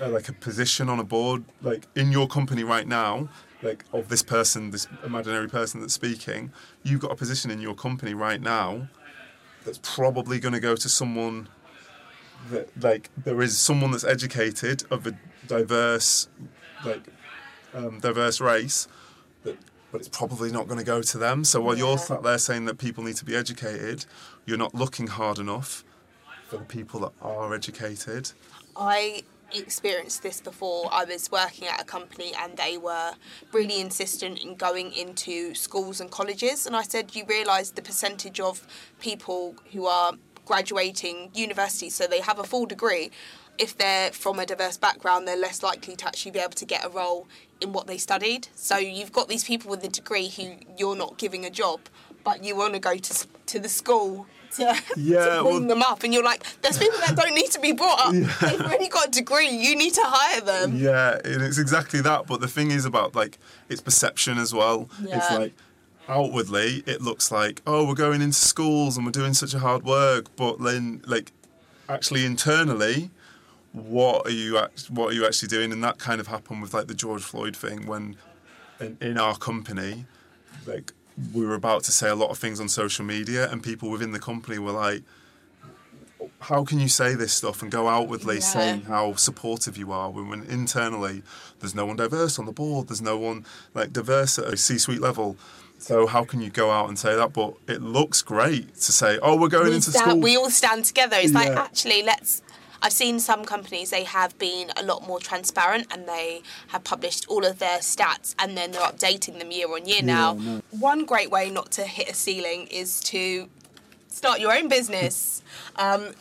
like, a position on a board, like, in your company right now, like, of this person, this imaginary person that's speaking, you've got a position in your company right now that's probably going to go to someone that, like, there is someone that's educated of a diverse, like, diverse race, but it's probably not going to go to them. So while you're sat there saying that people need to be educated, you're not looking hard enough for the people that are educated. I experienced this before. I was working at a company and they were really insistent in going into schools and colleges. And I said, you realise the percentage of people who are graduating university, so they have a full degree, if they're from a diverse background, they're less likely to actually be able to get a role in what they studied. So you've got these people with a degree who you're not giving a job, but you want to go to the school to bring them up. And you're like, there's people that don't need to be brought up. Yeah. They've already got a degree. You need to hire them. Yeah, and it's exactly that. But the thing is about, like, it's perception as well. Yeah. It's like, outwardly, it looks like, oh, we're going into schools and we're doing such a hard work. But then, like, actually internally, what are you actually doing? And that kind of happened with, like, the George Floyd thing when in our company, like, we were about to say a lot of things on social media and people within the company were like, how can you say this stuff and go outwardly saying how supportive you are when internally there's no one diverse on the board, there's no one, like, diverse at a C-suite level. So how can you go out and say that? But it looks great to say, oh, we're going into school. We all stand together. It's like, actually, let's... I've seen some companies, they have been a lot more transparent and they have published all of their stats and then they're updating them year on year now. One great way not to hit a ceiling is to start your own business.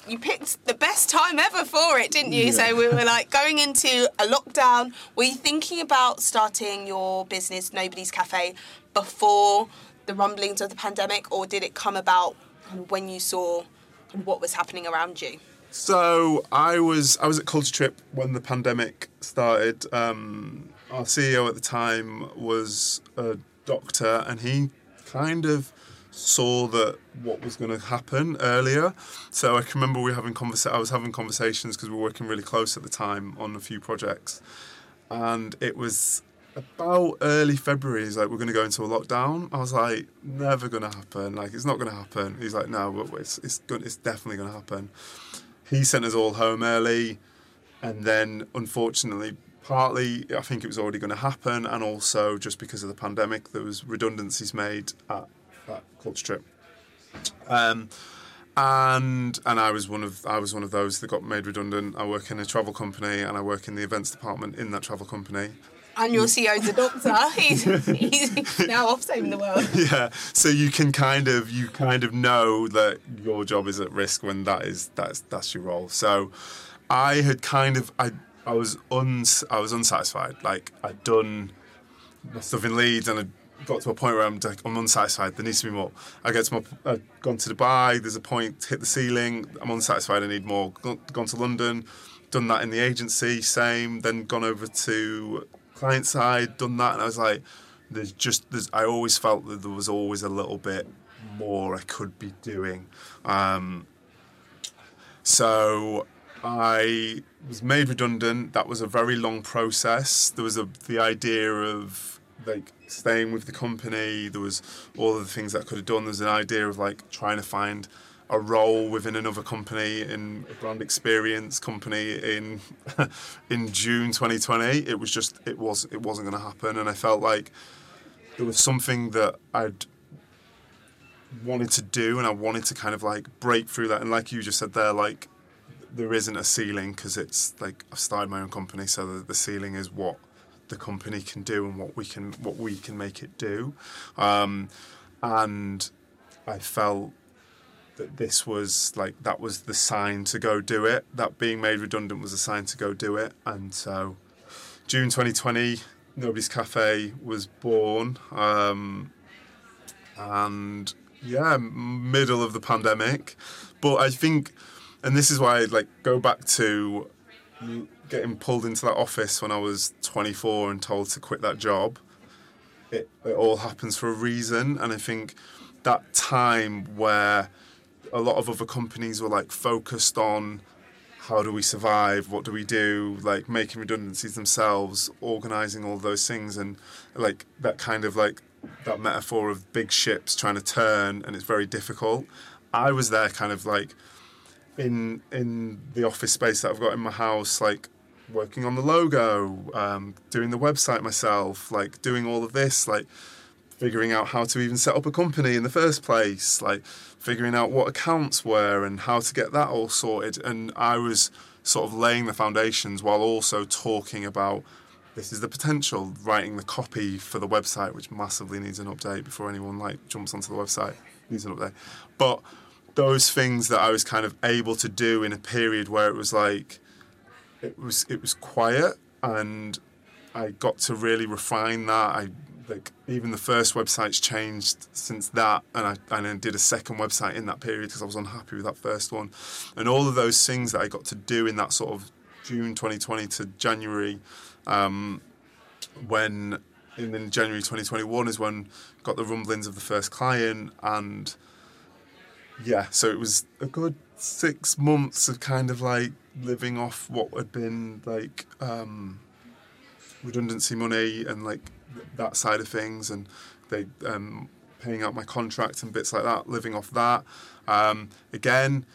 You picked the best time ever for it, didn't you? Yeah. So we were like going into a lockdown. Were you thinking about starting your business, Nobody's Cafe, before the rumblings of the pandemic, or did it come about when you saw what was happening around you? So I was at Culture Trip when the pandemic started. Our CEO at the time was a doctor, and he kind of saw that what was going to happen earlier. So I can remember I was having conversations, because we were working really close at the time on a few projects, and it was about early February. He's like, we're going to go into a lockdown. I was like, never going to happen. Like, it's not going to happen. He's like, no, it's definitely going to happen. He sent us all home early, and then unfortunately, partly, I think it was already going to happen, and also just because of the pandemic, there was redundancies made at Culture Trip, and I was one of those that got made redundant. I work in a travel company, and I work in the events department in that travel company. And your CEO's a doctor. He's now off saving the world. Yeah, so you kind of know that your job is at risk when that's your role. So I had kind of I was unsatisfied. Like, I'd done stuff in Leeds, and I got to a point where I'm like, I'm unsatisfied. There needs to be more. I've gone to Dubai. There's a point, hit the ceiling. I'm unsatisfied. I need more. Gone to London, done that in the agency. Same. Then gone over to client side, done that, and I was like, I always felt that there was always a little bit more I could be doing. So I was made redundant. That was a very long process. There was the idea of like staying with the company. There was all of the things that I could have done. There was an idea of like trying to find a role within another company, in a brand experience company, in June 2020. It was just it wasn't going to happen, and I felt like it was something that I'd wanted to do, and I wanted to kind of like break through that. And like you just said there, like, there isn't a ceiling, because it's like I've started my own company, so the ceiling is what the company can do and what we can make it do. And I felt that this was like, that was the sign to go do it. That being made redundant was a sign to go do it. And so June 2020, Nobody's Cafe was born. And yeah, middle of the pandemic. But I think, and this is why I like go back to getting pulled into that office when I was 24 and told to quit that job. It all happens for a reason. And I think that time where a lot of other companies were like focused on how do we survive, what do we do, like making redundancies themselves, organising all those things, and like that kind of like that metaphor of big ships trying to turn, and it's very difficult. I was there kind of like in the office space that I've got in my house, like working on the logo, doing the website myself, like doing all of this, like figuring out how to even set up a company in the first place, like figuring out what accounts were and how to get that all sorted. And I was sort of laying the foundations while also talking about, this is the potential, writing the copy for the website, which massively needs an update before anyone like jumps onto the website, needs an update. But those things that I was kind of able to do in a period where it was like, it was quiet, and I got to really refine that. Like, even the first website's changed since that, and I did a second website in that period because I was unhappy with that first one. And all of those things that I got to do in that sort of June 2020 to January, when in January 2021 is when I got the rumblings of the first client. And yeah, so it was a good 6 months of kind of like living off what had been like redundancy money and like that side of things, and they paying out my contract and bits like that, living off that. Again,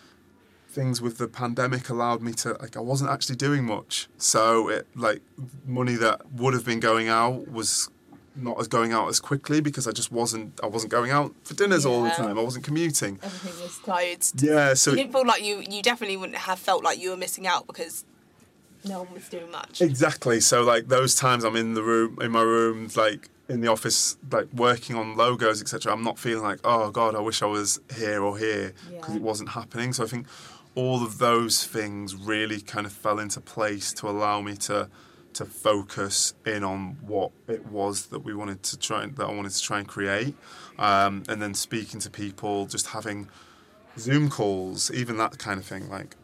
things with the pandemic allowed me to, like, I wasn't actually doing much, so it like money that would have been going out was not as going out as quickly, because I wasn't going out for dinners all the time. I wasn't commuting. Everything was closed. Yeah, so you didn't feel like you definitely wouldn't have felt like you were missing out, because no one was doing much. Exactly. So like those times I'm in my room, like in the office, like working on logos, etc. I'm not feeling like, oh God, I wish I was here or here, because it wasn't happening. So I think all of those things really kind of fell into place to allow me to focus in on what it was that we wanted to try, that I wanted to try and create, and then speaking to people, just having Zoom calls, even that kind of thing, like,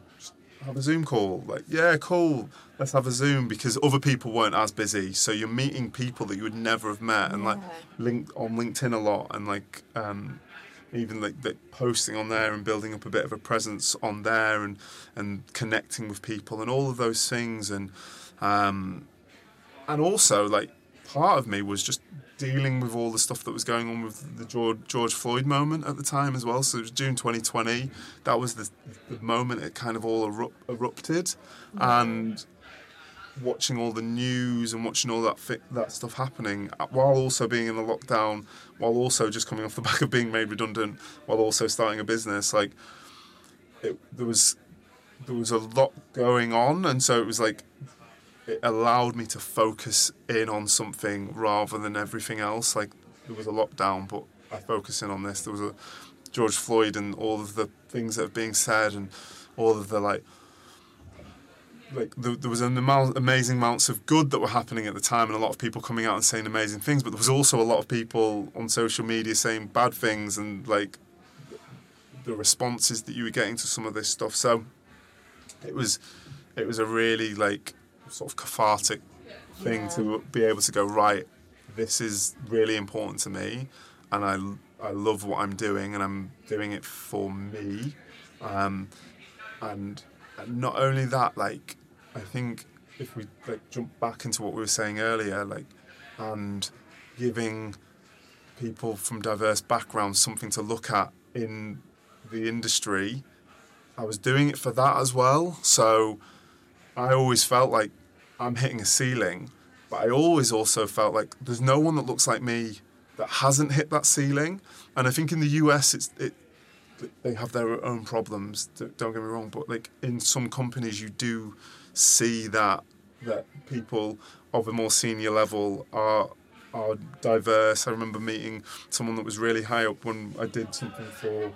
have a Zoom call, like, yeah, cool, let's have a Zoom, because other people weren't as busy, so you're meeting people that you would never have met, and like on LinkedIn a lot, and like even like posting on there and building up a bit of a presence on there, and connecting with people and all of those things, and also like part of me was just dealing with all the stuff that was going on with the George Floyd moment at the time as well. So it was June 2020. That was the moment it kind of all erupted. And watching all the news and watching all that stuff happening, while also being in the lockdown, while also just coming off the back of being made redundant, while also starting a business, like there was a lot going on, and so it was like, it allowed me to focus in on something rather than everything else. Like, there was a lockdown, but I focused in on this. There was a George Floyd and all of the things that are being said, and all of the there was an amazing amounts of good that were happening at the time, and a lot of people coming out and saying amazing things, but there was also a lot of people on social media saying bad things, and like the responses that you were getting to some of this stuff. So it was a really like sort of cathartic thing to be able to go, right, this is really important to me, and I love what I'm doing, and I'm doing it for me, and not only that, like, I think if we like jump back into what we were saying earlier, like, and giving people from diverse backgrounds something to look at in the industry, I was doing it for that as well. So I always felt like I'm hitting a ceiling, but I always also felt like there's no one that looks like me that hasn't hit that ceiling. And I think in the US, they have their own problems, don't get me wrong, but like in some companies you do see that people of a more senior level are diverse. I remember meeting someone that was really high up when I did something for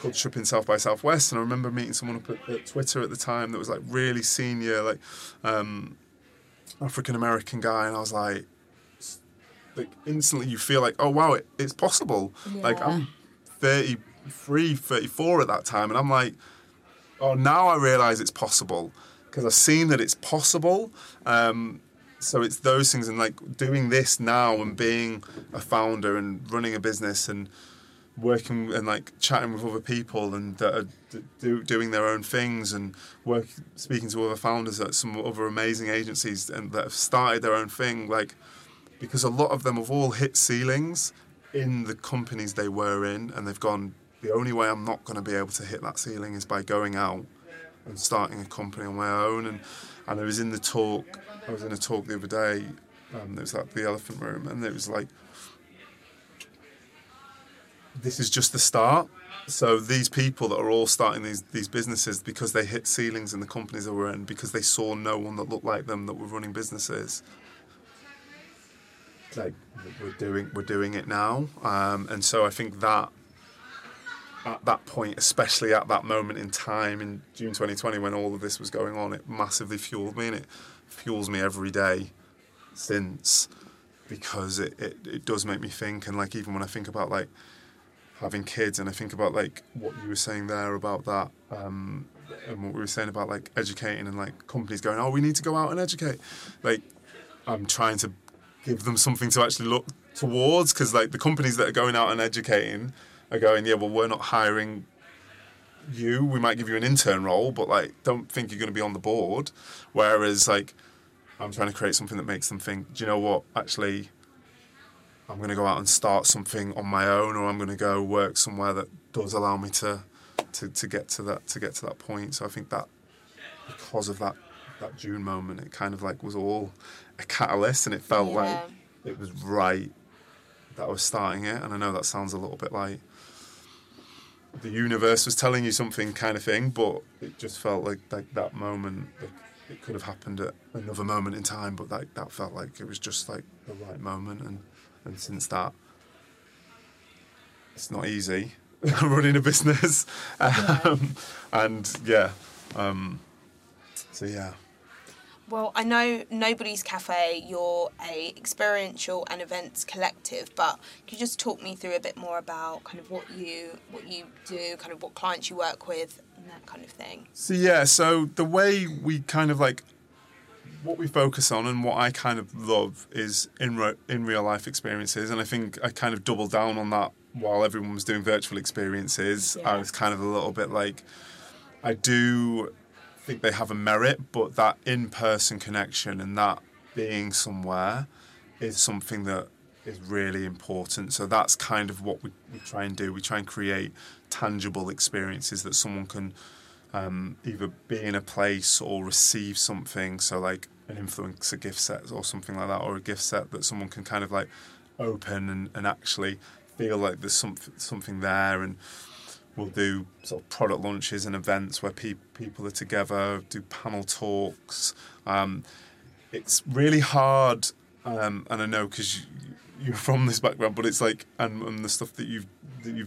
Culture Trip in South by Southwest, and I remember meeting someone up at Twitter at the time that was like really senior, like African American guy, and I was like instantly you feel like, oh wow, it's possible. Yeah. Like I'm 33, 34 at that time, and I'm like, oh, now I realise it's possible because I've seen that it's possible. So it's those things, and like doing this now and being a founder and running a business and working and like chatting with other people and that are doing their own things and speaking to other founders at some other amazing agencies and that have started their own thing, like, because a lot of them have all hit ceilings in the companies they were in, and they've gone, the only way I'm not going to be able to hit that ceiling is by going out and starting a company on my own. And I was in a talk the other day, it was like the Elephant Room, and it was like, this is just the start. So these people that are all starting these businesses because they hit ceilings in the companies they were in, because they saw no one that looked like them that were running businesses. Like we're doing it now, and so I think that at that point, especially at that moment in time in June 2020 when all of this was going on, it massively fueled me, and it fuels me every day since, because it does make me think. And like even when I think about like having kids, and I think about like what you were saying there about that, and what we were saying about like educating and like companies going, oh, we need to go out and educate, like I'm trying to give them something to actually look towards, because like the companies that are going out and educating are going, yeah, well, we're not hiring you, we might give you an intern role, but like don't think you're going to be on the board. Whereas like I'm trying to create something that makes them think, do you know what, actually I'm going to go out and start something on my own, or I'm going to go work somewhere that does allow me to get to that point. So I think that because of that June moment, it kind of like was all a catalyst, and it felt like it was right that I was starting it. And I know that sounds a little bit like the universe was telling you something kind of thing, but it just felt like that moment, it could have happened at another moment in time, but like that felt like it was just like the right moment. And And since that, it's not easy running a business. Well, I know Nobody's Cafe, you're a experiential and events collective, but could you just talk me through a bit more about kind of what you do, kind of what clients you work with and that kind of thing? So the way we kind of like, what we focus on and what I kind of love is in real life experiences. And I think I kind of doubled down on that while everyone was doing virtual experiences. I was kind of a little bit like, I do think they have a merit, but that in-person connection and that being somewhere is something that is really important. So that's kind of what we try and do. We try and create tangible experiences that someone can either be in a place or receive something. So like an influencer gift set or something like that, or a gift set that someone can kind of like open and actually feel like there's something there. And we'll do sort of product launches and events where people are together, do panel talks. It's really hard, and I know because you're from this background, but it's like, and the stuff that you've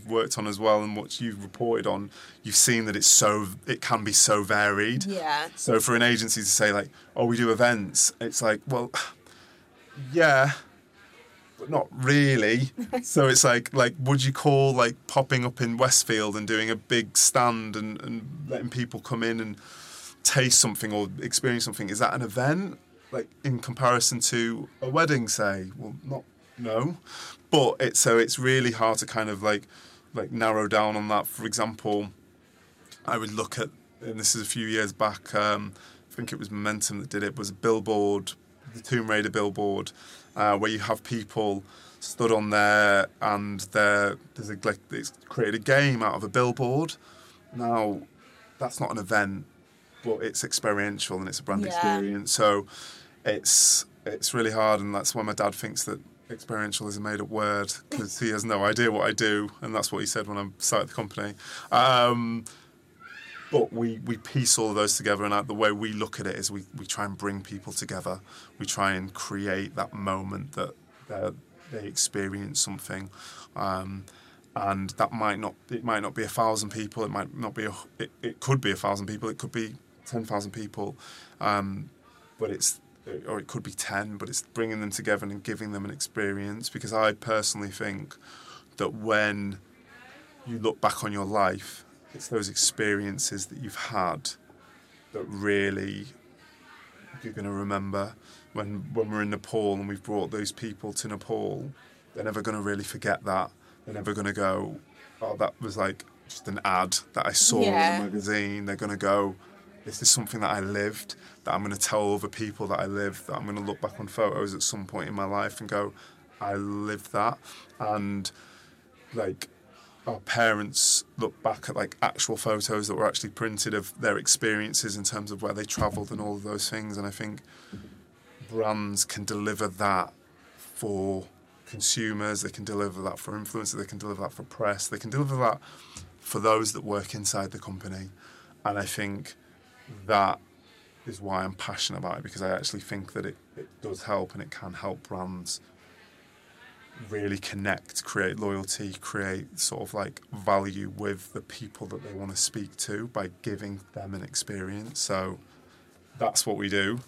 worked on as well and what you've reported on, you've seen that it can be so varied. Yeah. So for an agency to say like, oh, we do events, it's like, well, yeah, but not really. So it's like, would you call like popping up in Westfield and doing a big stand and letting people come in and taste something or experience something, is that an event? Like in comparison to a wedding, say, well, no. But it's really hard to kind of like narrow down on that. For example, I would look at, and this is a few years back, I think it was Momentum that did it, was a billboard, the Tomb Raider billboard, where you have people stood on there and it's created a game out of a billboard. Now, that's not an event, but it's experiential and it's a brand experience. So it's really hard, and that's why my dad thinks that experiential is a made-up word, because he has no idea what I do, and that's what he said when I started the company. But we piece all of those together, and the way we look at it is we try and bring people together. We try and create that moment that they experience something, and that might not be 1,000 people. It might not be it could be 1,000 people. It could be 10,000 people, or it could be 10. But it's bringing them together and giving them an experience. Because I personally think that when you look back on your life, it's those experiences that you've had that really you're going to remember. When we're in Nepal and we've brought those people to Nepal, they're never going to really forget that. They're never going to go, oh, that was like just an ad that I saw in a magazine. They're going to go, this is something that I lived, that I'm going to tell other people that I lived, that I'm going to look back on photos at some point in my life and go, I lived that. And like, our parents look back at like actual photos that were actually printed of their experiences in terms of where they travelled and all of those things. And I think brands can deliver that for consumers, they can deliver that for influencers, they can deliver that for press, they can deliver that for those that work inside the company. And I think that is why I'm passionate about it, because I actually think that it does help, and it can help brands really connect, create loyalty, create sort of like value with the people that they want to speak to by giving them an experience. So that's what we do,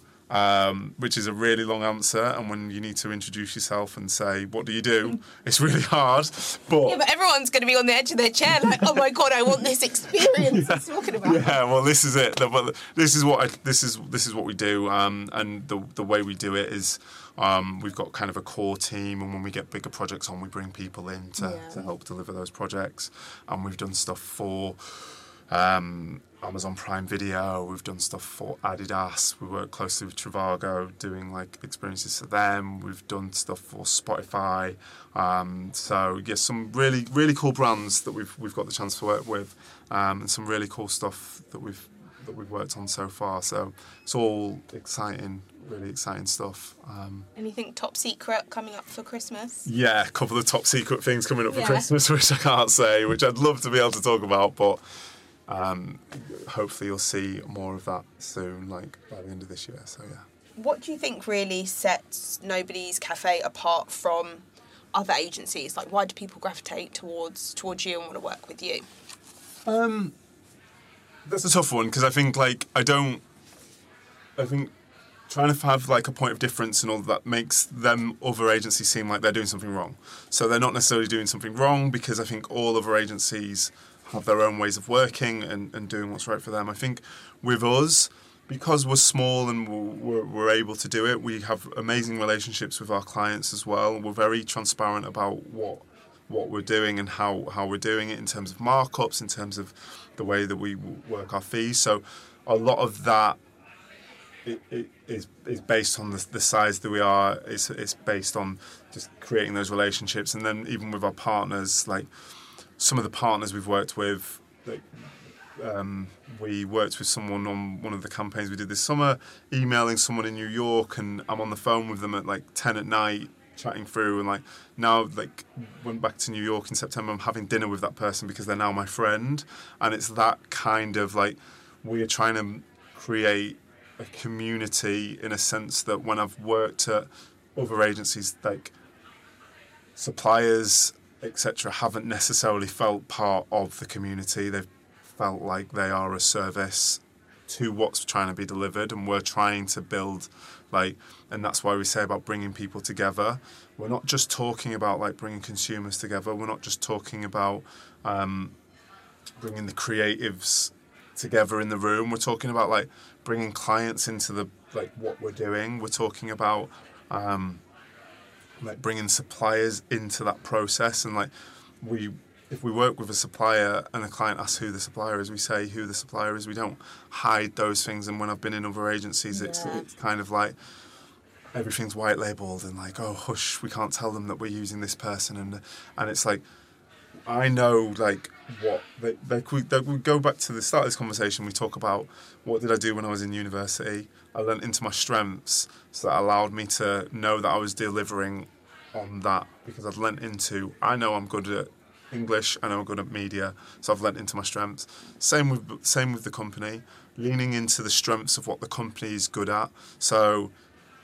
which is a really long answer. And when you need to introduce yourself and say, what do you do? It's really hard. But everyone's going to be on the edge of their chair like, oh my God, I want this experience. It's talking about. Yeah, well, this is it. This is what we do. And the way we do it is, we've got kind of a core team, and when we get bigger projects on, we bring people in to help deliver those projects. And we've done stuff for Amazon Prime Video, we've done stuff for Adidas, we work closely with Trivago doing like experiences for them, we've done stuff for Spotify. Some really, really cool brands that we've got the chance to work with, and some really cool stuff that we've worked on so far. So it's all exciting. Really exciting stuff. Anything top secret coming up for Christmas? Yeah, a couple of top secret things coming up for Christmas, which I can't say, which I'd love to be able to talk about, but hopefully you'll see more of that soon, like by the end of this year. So yeah. What do you think really sets Nobody's Cafe apart from other agencies? Like, why do people gravitate towards you and want to work with you? That's a tough one, because I think, like, I think trying to have, like, a point of difference and all that makes them, other agencies, seem like they're doing something wrong. So they're not necessarily doing something wrong, because I think all other agencies have their own ways of working and doing what's right for them. I think with us, because we're small and we're able to do it, we have amazing relationships with our clients as well. We're very transparent about what we're doing and how we're doing it in terms of markups, in terms of the way that we work our fees. So a lot of that is based on the size that we are. It's based on just creating those relationships. And then even with our partners, like some of the partners we've worked with, like, we worked with someone on one of the campaigns we did this summer, emailing someone in New York, and I'm on the phone with them at like 10 at night, chatting through, and like, now, like, went back to New York in September, I'm having dinner with that person because they're now my friend. And it's that kind of, like, we're trying to create a community in a sense that when I've worked at other agencies, like suppliers, etc., haven't necessarily felt part of the community. They've felt like they are a service to what's trying to be delivered, and we're trying to build, like, and that's why we say about bringing people together. We're not just talking about, like, bringing consumers together. We're not just talking about bringing the creatives together in the room. We're talking about, like, bringing clients into the, like, what we're doing. We're talking about like bringing suppliers into that process, and like, if we work with a supplier and a client asks who the supplier is, we say who the supplier is. We don't hide those things. And when I've been in other agencies, it's kind of like everything's white labelled and like, oh, hush, we can't tell them that we're using this person. And it's like, I know, like, what... we go back to the start of this conversation. We talk about what did I do when I was in university. I learnt into my strengths, so that allowed me to know that I was delivering on that, because I've learnt into... I know I'm good at English, I know I'm good at media, so I've lent into my strengths. Same with the company, leaning into the strengths of what the company is good at. So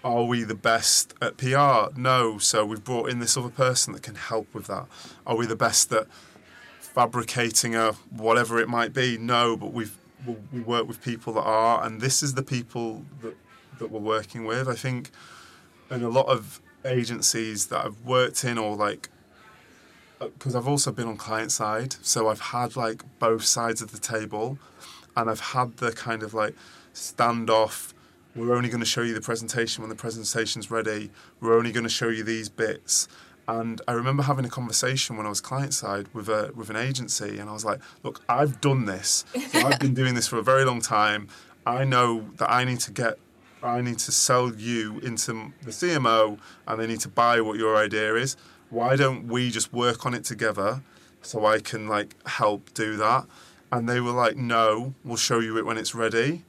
are we the best at PR? No, so we've brought in this other person that can help with that. Are we the best at fabricating a whatever it might be? No, but we work with people that are, and this is the people that we're working with. I think in a lot of agencies that I've worked in, or like, because I've also been on client side, so I've had like both sides of the table, and I've had the kind of like standoff, we're only going to show you the presentation when the presentation's ready, we're only going to show you these bits. And I remember having a conversation when I was client side with an agency, and I was like, look, I've done this, so I've been doing this for a very long time, I know that I need to sell you into the CMO, and they need to buy what your idea is. Why don't we just work on it together so I can, like, help do that? And they were like, no, we'll show you it when it's ready.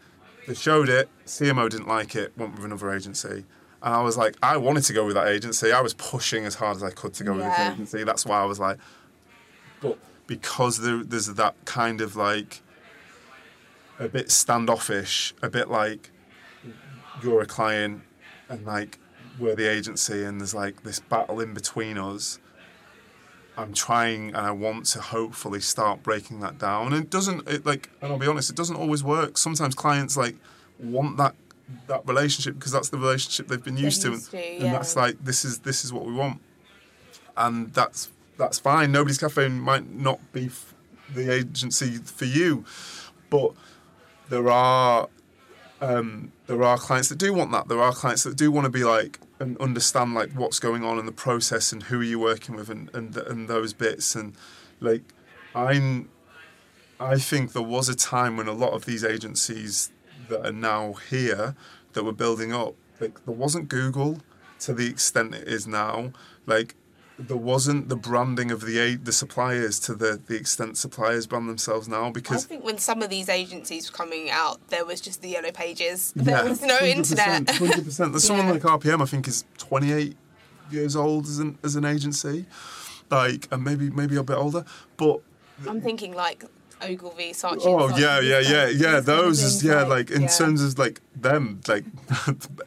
They showed it. CMO didn't like it, went with another agency. And I was like, I wanted to go with that agency. I was pushing as hard as I could to go with this agency. That's why I was like... But because there's that kind of, like, a bit standoffish, a bit like you're a client and, like, we're the agency, and there's like this battle in between us. I'm trying, and I want to hopefully start breaking that down. And and I'll be honest, it doesn't always work. Sometimes clients like want that relationship because that's the relationship they've been used to, and that's like, this is what we want, and that's fine. Nobody's Cafe might not be the agency for you, but there are clients that do want that. There are clients that do want to be like, and understand like what's going on in the process and who are you working with and those bits. And like, I think there was a time when a lot of these agencies that are now here that were building up, like, there wasn't Google to the extent it is now. Like, there wasn't the branding of the suppliers to the extent suppliers brand themselves now, because... I think when some of these agencies were coming out, there was just the yellow pages. There was no 100%, internet. 100%. There's someone like RPM, I think, is 28 years old as an agency, like, and maybe a bit older. But I'm thinking like Ogilvy, Sargent. Oh, yeah. Those is, like, in terms of, like, them, like,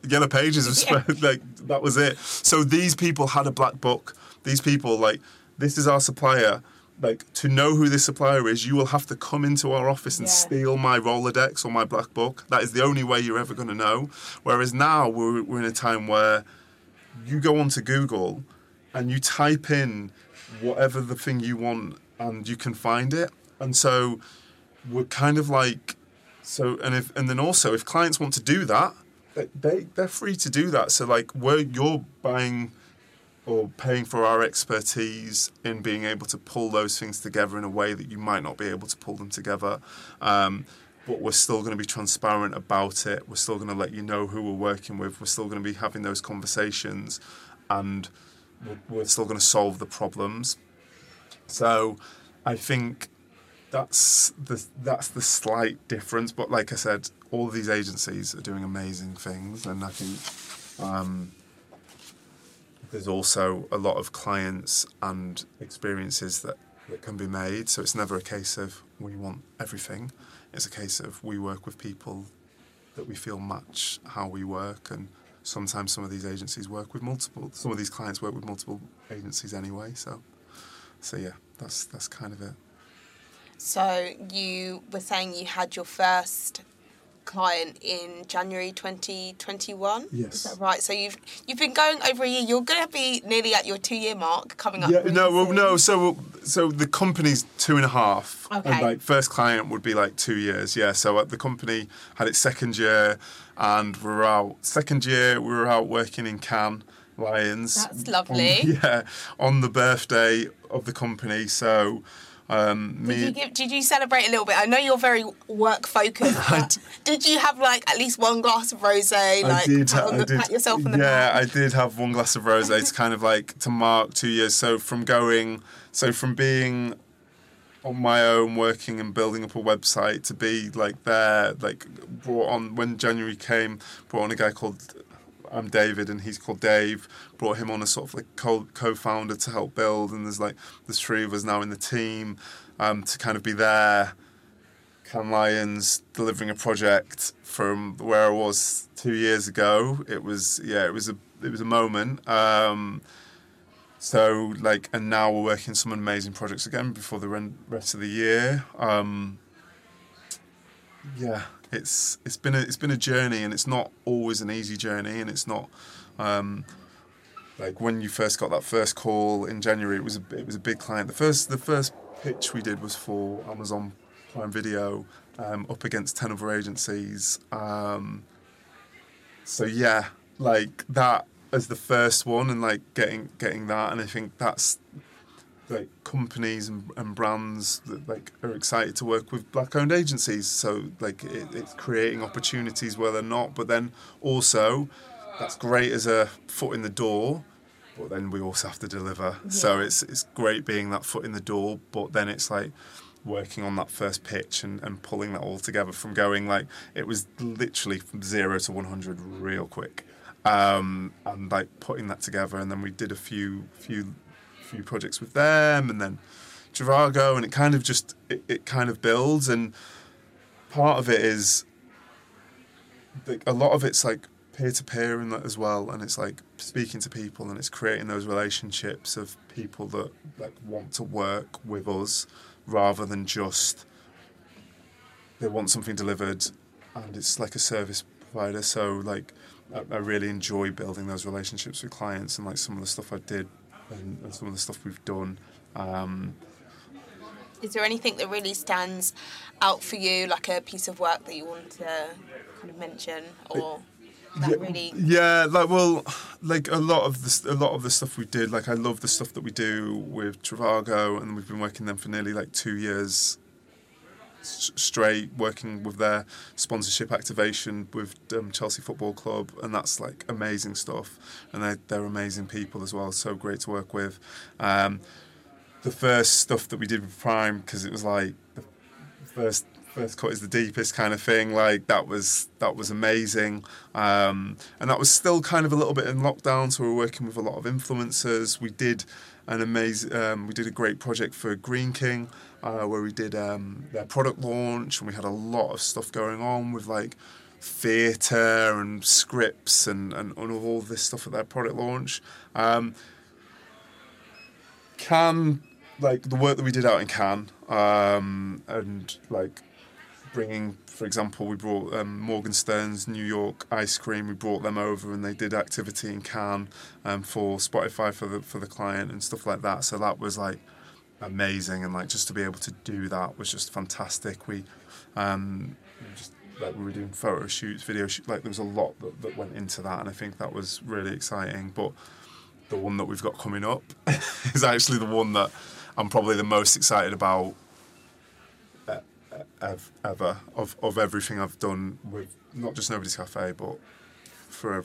yellow pages, was, like, that was it. So these people had a black book. these people, like, this is our supplier. Like, to know who this supplier is, you will have to come into our office and steal my Rolodex or my black book. That is the only way you're ever going to know. Whereas now we're in a time where you go onto Google and you type in whatever the thing you want and you can find it. And so we're kind of like, so, and then also if clients want to do that, they're free to do that. So like you're buying or paying for our expertise in being able to pull those things together in a way that you might not be able to pull them together. But we're still going to be transparent about it. We're still going to let you know who we're working with. We're still going to be having those conversations, and we're still going to solve the problems. So I think that's the slight difference. But like I said, all of these agencies are doing amazing things, and I think... there's also a lot of clients and experiences that can be made. So it's never a case of we want everything. It's a case of we work with people that we feel match how we work. And sometimes some of these agencies work with multiple... Some of these clients work with multiple agencies anyway. So yeah, that's kind of it. So you were saying you had your first... client in January 2021. Yes, is that right? So you've been going over a year. You're going to be nearly at your 2-year mark coming up. Yeah, no. So the company's 2.5. Okay. And like first client would be like 2 years. Yeah. So the company had its second year, and we're out. Second year, we were out working in Cannes, Lions. That's lovely. On the birthday of the company. So. Did you celebrate a little bit? I know you're very work focused. Did you have like at least one glass of rosé? Pat yourself on the back. Yeah, I did have one glass of rosé to kind of like to mark 2 years. So from being on my own, working and building up a website to be like there, like brought on when January came, brought on a guy called. I'm David and he's called Dave, brought him on as sort of like co-founder to help build, and there's 3 of us now in the team to kind of be there, Cannes Lions, delivering a project from where I was 2 years ago. It was a moment. So like, and now we're working some amazing projects again before the rest of the year. It's been a journey, and it's not always an easy journey, and it's not like when you first got that first call in January. It was a big client. The first pitch we did was for Amazon Prime Video, up against 10 other agencies. Like that as the first one, and like getting that, and I think that's. Like companies and brands that like are excited to work with black-owned agencies, so like it's creating opportunities where they're not. But then also, that's great as a foot in the door, but then we also have to deliver. Yeah. So it's great being that foot in the door, but then it's like working on that first pitch and pulling that all together from going like it was literally from 0 to 100 real quick, and like putting that together. And then we did a few projects with them, and then Trivago, and it kind of builds. And part of it is like, a lot of it's like peer-to-peer and that as well, and it's like speaking to people, and it's creating those relationships of people that like want to work with us rather than just they want something delivered, and it's like a service provider. So like I really enjoy building those relationships with clients, and like some of the stuff I did and some of the stuff we've done. Is there anything that really stands out for you, like a piece of work that you want to kind of mention, or that really? Yeah, like well, like a lot of the stuff we did. Like I love the stuff that we do with Trivago, and we've been working them for nearly like 2 years straight, working with their sponsorship activation with Chelsea Football Club, and that's like amazing stuff, and they're amazing people as well, so great to work with. The first stuff that we did with Prime, because it was like the first cut is the deepest kind of thing, like that was amazing, and that was still kind of a little bit in lockdown, so we were working with a lot of influencers. We did a great project for Green King, where we did their product launch, and we had a lot of stuff going on with like theatre and scripts and all this stuff at their product launch. Cannes, like the work that we did out in Cannes, and like bringing, for example, we brought Morgenstern's New York ice cream. We brought them over, and they did activity in Cannes for Spotify for the client and stuff like that. So that was like amazing, and like just to be able to do that was just fantastic. We just, like, we were doing photo shoots, video shoots, like there was a lot that went into that, and I think that was really exciting. But the one that we've got coming up is actually the one that I'm probably the most excited about ever of everything I've done with not just Nobody's Cafe, but for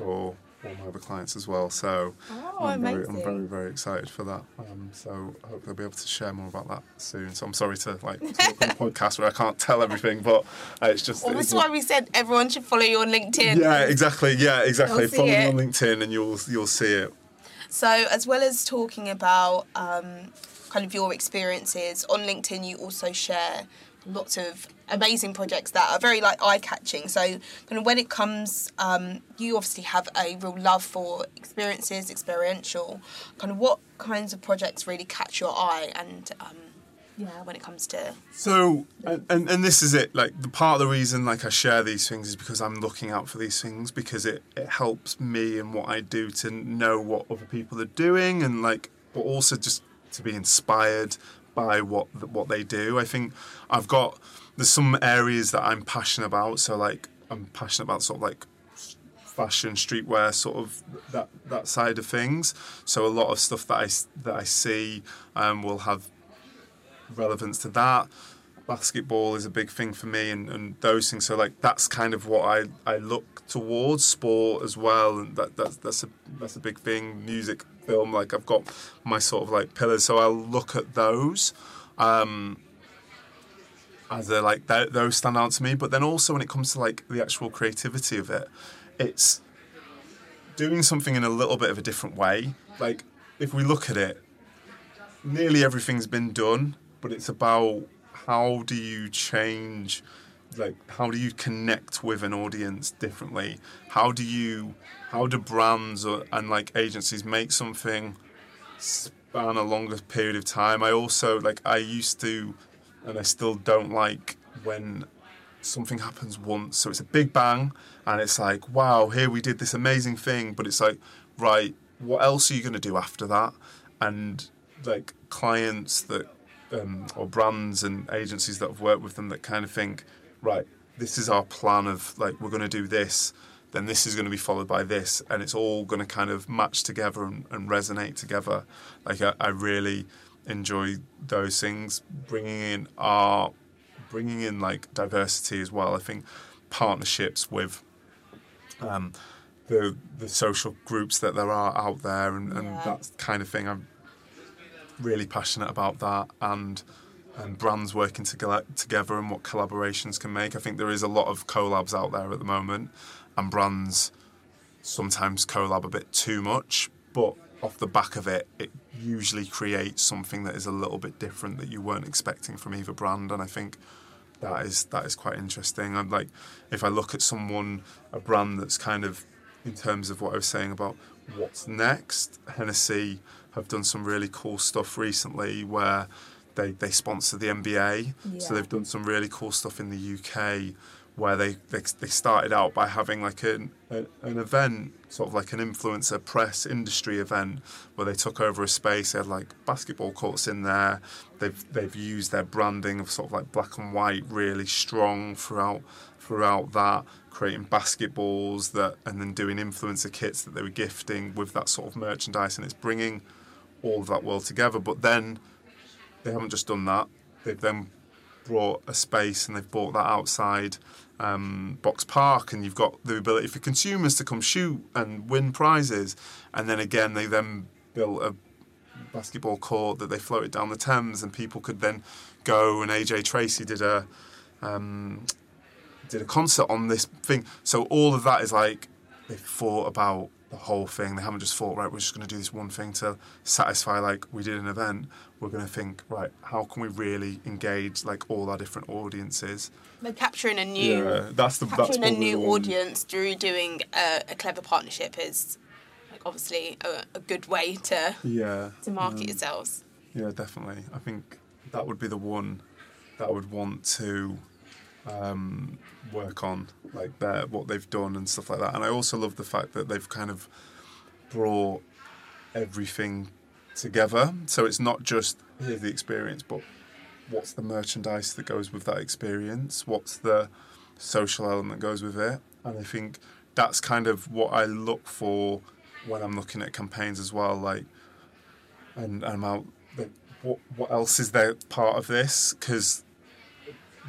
all my other clients as well. So I'm very, very excited for that. So I hope I'll be able to share more about that soon. So I'm sorry to like talk on a podcast where I can't tell everything, but it's just... Well, that's why we said everyone should follow you on LinkedIn. Yeah, exactly. Follow me on LinkedIn and you'll see it. So as well as talking about kind of your experiences, on LinkedIn you also share lots of amazing projects that are very like eye-catching. So kind of when it comes, you obviously have a real love for experiences, experiential. Kind of what kinds of projects really catch your eye? And when it comes to so and this is it. Like the part of the reason like I share these things is because I'm looking out for these things because it helps me and what I do to know what other people are doing and like, but also just to be inspired by what they do. I think there's some areas that I'm passionate about. So like I'm passionate about sort of like fashion, streetwear, sort of that side of things. So a lot of stuff that I see will have relevance to that. Basketball is a big thing for me and those things. So like that's kind of what I look towards. Sport as well, and that's a big thing. Music, film, like I've got my sort of like pillars, so I'll look at those as they're like those stand out to me. But then also when it comes to like the actual creativity of it, it's doing something in a little bit of a different way. Like if we look at it, nearly everything's been done, but it's about how do you change, like how do you connect with an audience differently? How do brands and like agencies make something span a longer period of time? I also like, I used to, and I still don't like when something happens once. So it's a big bang and it's like, wow, here we did this amazing thing. But it's like, right, what else are you going to do after that? And like clients that, or brands and agencies that have worked with them that kind of think, right, this is our plan of like, we're going to do this, then this is going to be followed by this, and it's all going to kind of match together and resonate together. Like I really enjoy those things, bringing in art, bringing in like diversity as well. I think partnerships with the social groups that there are out there and that kind of thing, I'm really passionate about that, and brands working together and what collaborations can make. I think there is a lot of collabs out there at the moment, and brands sometimes collab a bit too much, but off the back of it, it usually creates something that is a little bit different that you weren't expecting from either brand, and I think that is quite interesting. And like, if I look at a brand that's kind of, in terms of what I was saying about what's next, Hennessy have done some really cool stuff recently where they sponsor the NBA. Yeah. So they've done some really cool stuff in the UK where they started out by having like an event, sort of like an influencer press industry event, where they took over a space. They had like basketball courts in there. They've used their branding of sort of like black and white really strong throughout that, creating basketballs that, and then doing influencer kits that they were gifting with that sort of merchandise, and it's bringing all of that world together. But then they haven't just done that. They've then brought a space and they've bought that outside Box Park, and you've got the ability for consumers to come shoot and win prizes. And then again, they then built a basketball court that they floated down the Thames, and people could then go, and AJ Tracy did a concert on this thing. So all of that is like, they thought about the whole thing. They haven't just thought, right, we're just going to do this one thing to satisfy, like, we did an event. We're going to think, right, how can we really engage, like, all our different audiences? They're capturing a new audience through doing a clever partnership is, like, obviously a good way to market yourselves. Yeah, definitely. I think that would be the one that I would want to work on, like what they've done and stuff like that. And I also love the fact that they've kind of brought everything together. So it's not just here's the experience, but what's the merchandise that goes with that experience? What's the social element that goes with it? And I think that's kind of what I look for when I'm looking at campaigns as well. Like, and I'm out, like, what else is there part of this? Because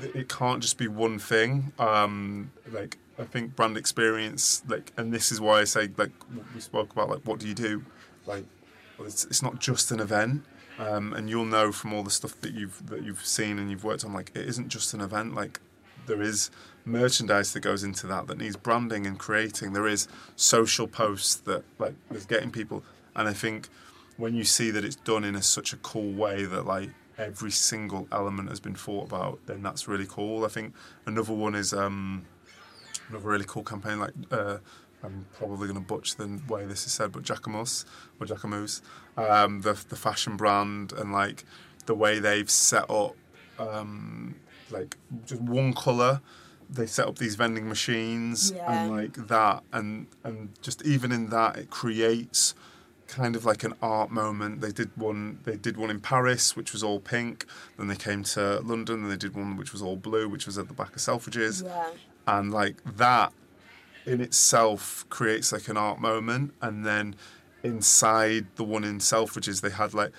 it can't just be one thing. Like, I think brand experience, like, and this is why I say, like, we spoke about, like, what do you do? Like, well, it's not just an event. And you'll know from all the stuff that you've seen and you've worked on, like, it isn't just an event. Like, there is merchandise that goes into that needs branding and creating. There is social posts that, like, is getting people. And I think when you see that it's done in such a cool way that, like, every single element has been thought about, then that's really cool. I think another one is another really cool campaign, like, I'm probably going to butcher the way this is said, but Jacquemus, the fashion brand, and, like, the way they've set up, like, just one colour, they set up these vending machines and, like, that, and just even in that, it creates kind of like an art moment. They did one in Paris, which was all pink. Then they came to London, and they did one which was all blue, which was at the back of Selfridges. Yeah. And, like, that in itself creates, like, an art moment. And then inside the one in Selfridges, they had, like,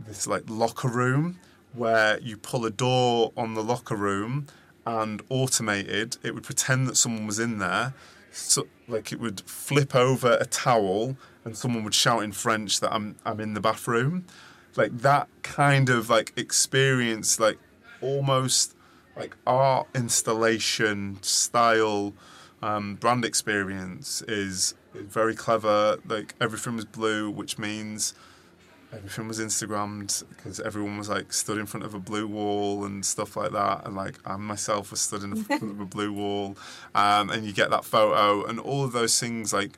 this, like, locker room where you pull a door on the locker room, and automated, it would pretend that someone was in there. So, like, it would flip over a towel and someone would shout in French that I'm in the bathroom. Like, that kind of, like, experience, like, almost like art installation style brand experience is very clever. Like, everything was blue, which means everything was Instagrammed, because everyone was, like, stood in front of a blue wall and stuff like that. And, like, I myself was stood in front of a blue wall. And you get that photo, and all of those things, like,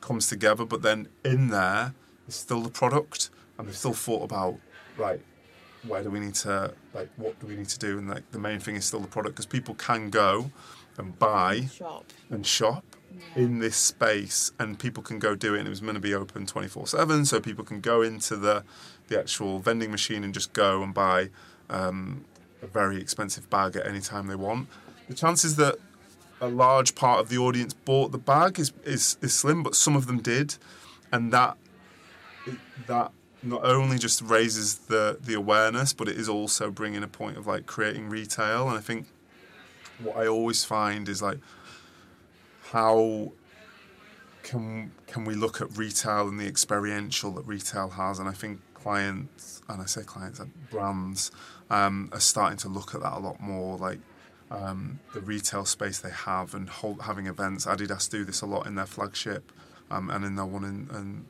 comes together. But then in there is still the product, and they've still thought about, right, where do we need to, like, what do we need to do? And, like, the main thing is still the product, because people can go and buy and shop in this space, and people can go do it. And it was meant to be open 24/7, so people can go into the actual vending machine and just go and buy a very expensive bag at any time they want. The chances that a large part of the audience bought the bag is slim, but some of them did, and that not only just raises the awareness, but it is also bringing a point of, like, creating retail. And I think what I always find is, like, how can we look at retail and the experiential that retail has? And I think brands, are starting to look at that a lot more, like, the retail space they have and having events. Adidas do this a lot in their flagship and in their one in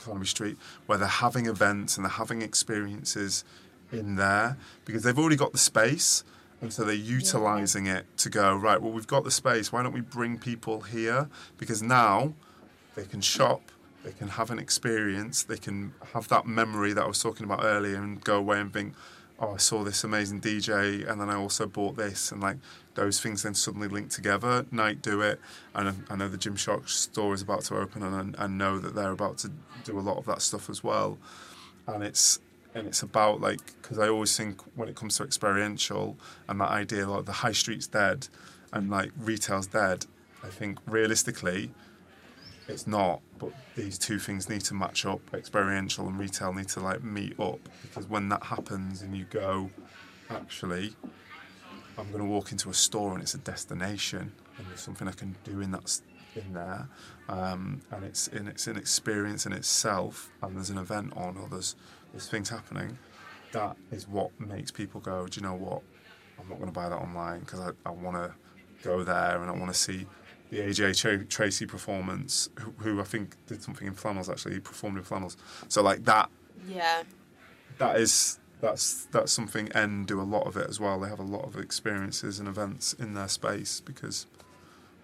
Economy Street, where they're having events and they're having experiences in there, because they've already got the space. And so they're utilising it to go, right, well, we've got the space. Why don't we bring people here? Because now they can shop, they can have an experience, they can have that memory that I was talking about earlier and go away and think, oh, I saw this amazing DJ, and then I also bought this. And, like, those things then suddenly link together. Nike do it. And I know the Gymshark store is about to open, and I know that they're about to do a lot of that stuff as well. And it's about, like, because I always think when it comes to experiential and that idea, like, the high street's dead and, like, retail's dead, I think realistically it's not, but these two things need to match up. Experiential and retail need to, like, meet up, because when that happens and you go, actually, I'm going to walk into a store and it's a destination and there's something I can do in that in there, and it's an experience in itself, and there's an event on, or there's things happening, that is what makes people go, do you know what, I'm not going to buy that online, because I want to go there and I want to see the AJ Tracy performance, who I think did something in Flannels. Actually, he performed in Flannels. So, like, that, yeah, that's something. And do a lot of it as well. They have a lot of experiences and events in their space, because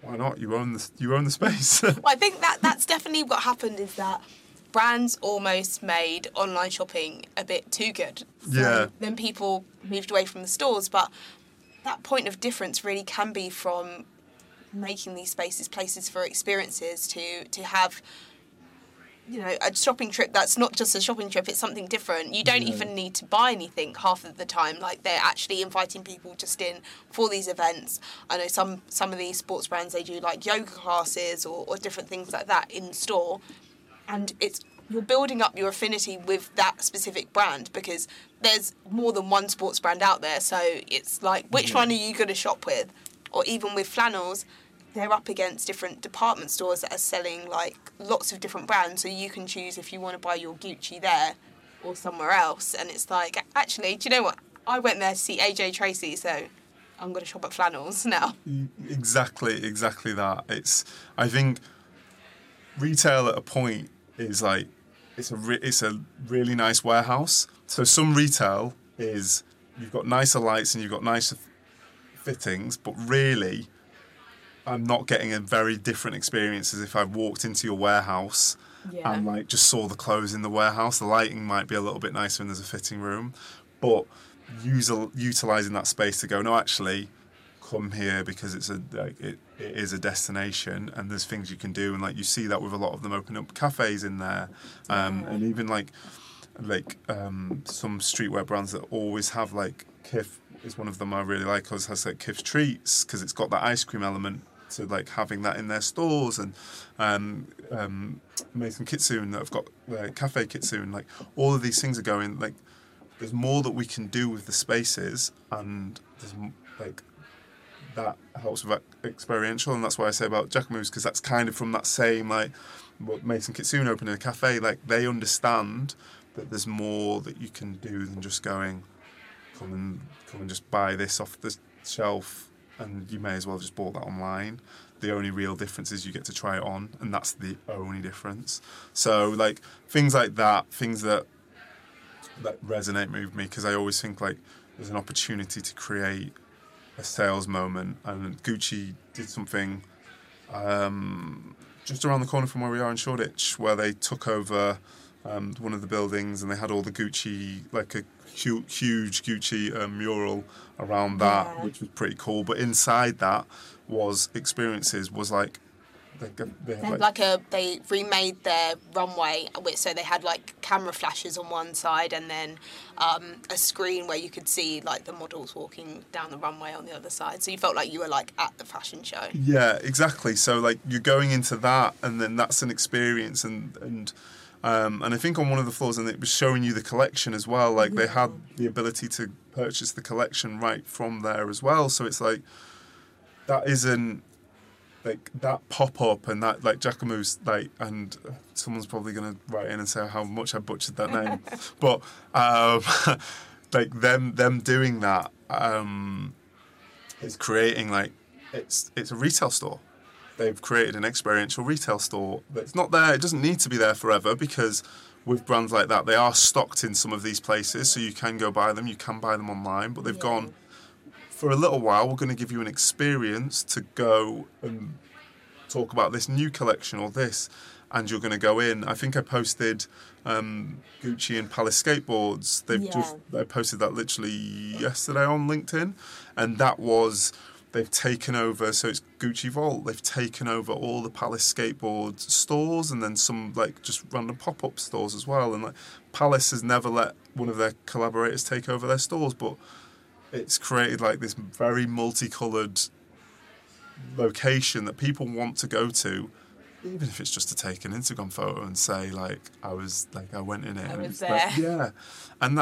why not? You own the space. Well, I think that's definitely what happened, is that brands almost made online shopping a bit too good. So yeah. Then people moved away from the stores, but that point of difference really can be from making these spaces places for experiences, to have, you know, a shopping trip that's not just a shopping trip, it's something different. You don't even need to buy anything half of the time. Like, they're actually inviting people just in for these events. I know some of these sports brands, they do like yoga classes or different things like that in store, and it's you're building up your affinity with that specific brand, because there's more than one sports brand out there, so it's like, which one are you going to shop with? Or even with Flannels, they're up against different department stores that are selling like lots of different brands, so you can choose if you want to buy your Gucci there or somewhere else. And it's like, actually, do you know what? I went there to see AJ Tracy, so I'm going to shop at Flannels now. Exactly that. I think retail at a point is like, it's a really nice warehouse. So some retail is, you've got nicer lights and you've got nicer fittings, but really, I'm not getting a very different experience as if I walked into your warehouse and like just saw the clothes in the warehouse. The lighting might be a little bit nicer and there's a fitting room, but utilising that space to go, no, actually, come here because it is a destination and there's things you can do. And like, you see that with a lot of them opening up cafes in there, and even like some streetwear brands that always have, like Kif is one of them I really like, because it has like Kif treats, because it's got that ice cream element. So like having that in their stores, and Maison Kitsuné that have got Cafe Kitsuné, like all of these things are going, like there's more that we can do with the spaces, and there's like that helps with experiential. And that's why I say about Jacquemus, because that's kind of from that same, like what Maison Kitsuné opening a cafe, like they understand that there's more that you can do than just going, come and just buy this off the shelf, and you may as well just bought that online. The only real difference is you get to try it on, and that's the only difference. So like things like that, things that resonate with me, because I always think like there's an opportunity to create a sales moment. And Gucci did something just around the corner from where we are in Shoreditch, where they took over one of the buildings, and they had all the Gucci, like a huge Gucci mural around that, which was pretty cool. But inside that was experiences, was like they remade their runway, so they had like camera flashes on one side, and then a screen where you could see like the models walking down the runway on the other side, so you felt like you were like at the fashion show. Yeah, exactly. So like you're going into that, and then that's an experience, and I think on one of the floors, and it was showing you the collection as well, like they had the ability to purchase the collection right from there as well. So it's like, that isn't, like that pop-up, and that like Jacquemus, like, and someone's probably going to write in and say how much I butchered that name. But like them doing that, it's creating like, it's a retail store. They've created an experiential retail store that's not there. It doesn't need to be there forever, because with brands like that, they are stocked in some of these places, so you can go buy them, you can buy them online, but they've gone, for a little while, we're going to give you an experience to go and talk about this new collection or this, and you're going to go in. I think I posted Gucci and Palace Skateboards. I posted that literally yesterday on LinkedIn, and that was... They've taken over, so it's Gucci Vault. They've taken over all the Palace Skateboard stores, and then some like just random pop-up stores as well. And like Palace has never let one of their collaborators take over their stores, but it's created like this very multicoloured location that people want to go to, even if it's just to take an Instagram photo and say like I went in it, I and was it's there. Like, yeah, and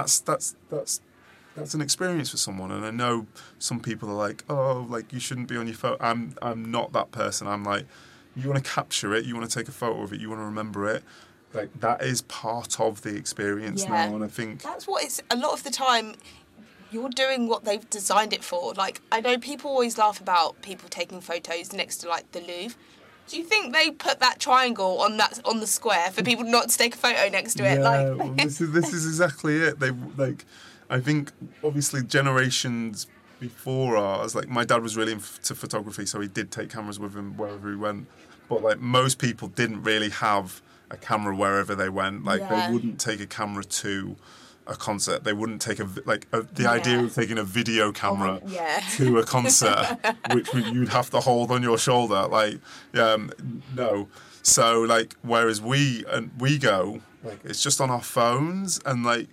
that's an experience for someone. And I know some people are like, oh, like you shouldn't be on your phone. I'm not that person. I'm like, you want to capture it, you want to take a photo of it, you want to remember it. Like that is part of the experience now. And I think that's what it's a lot of the time. You're doing what they've designed it for. Like I know people always laugh about people taking photos next to like the Louvre. Do you think they put that triangle on the square for people not to take a photo next to it? Like well, this is exactly it. They like. I think, obviously, generations before ours, like my dad was really into photography, so he did take cameras with him wherever he went. But like most people didn't really have a camera wherever they went. Like they wouldn't take a camera to a concert. They wouldn't take the idea of taking a video camera to a concert, which you'd have to hold on your shoulder. Like no. So like whereas we go, like it's just on our phones, and like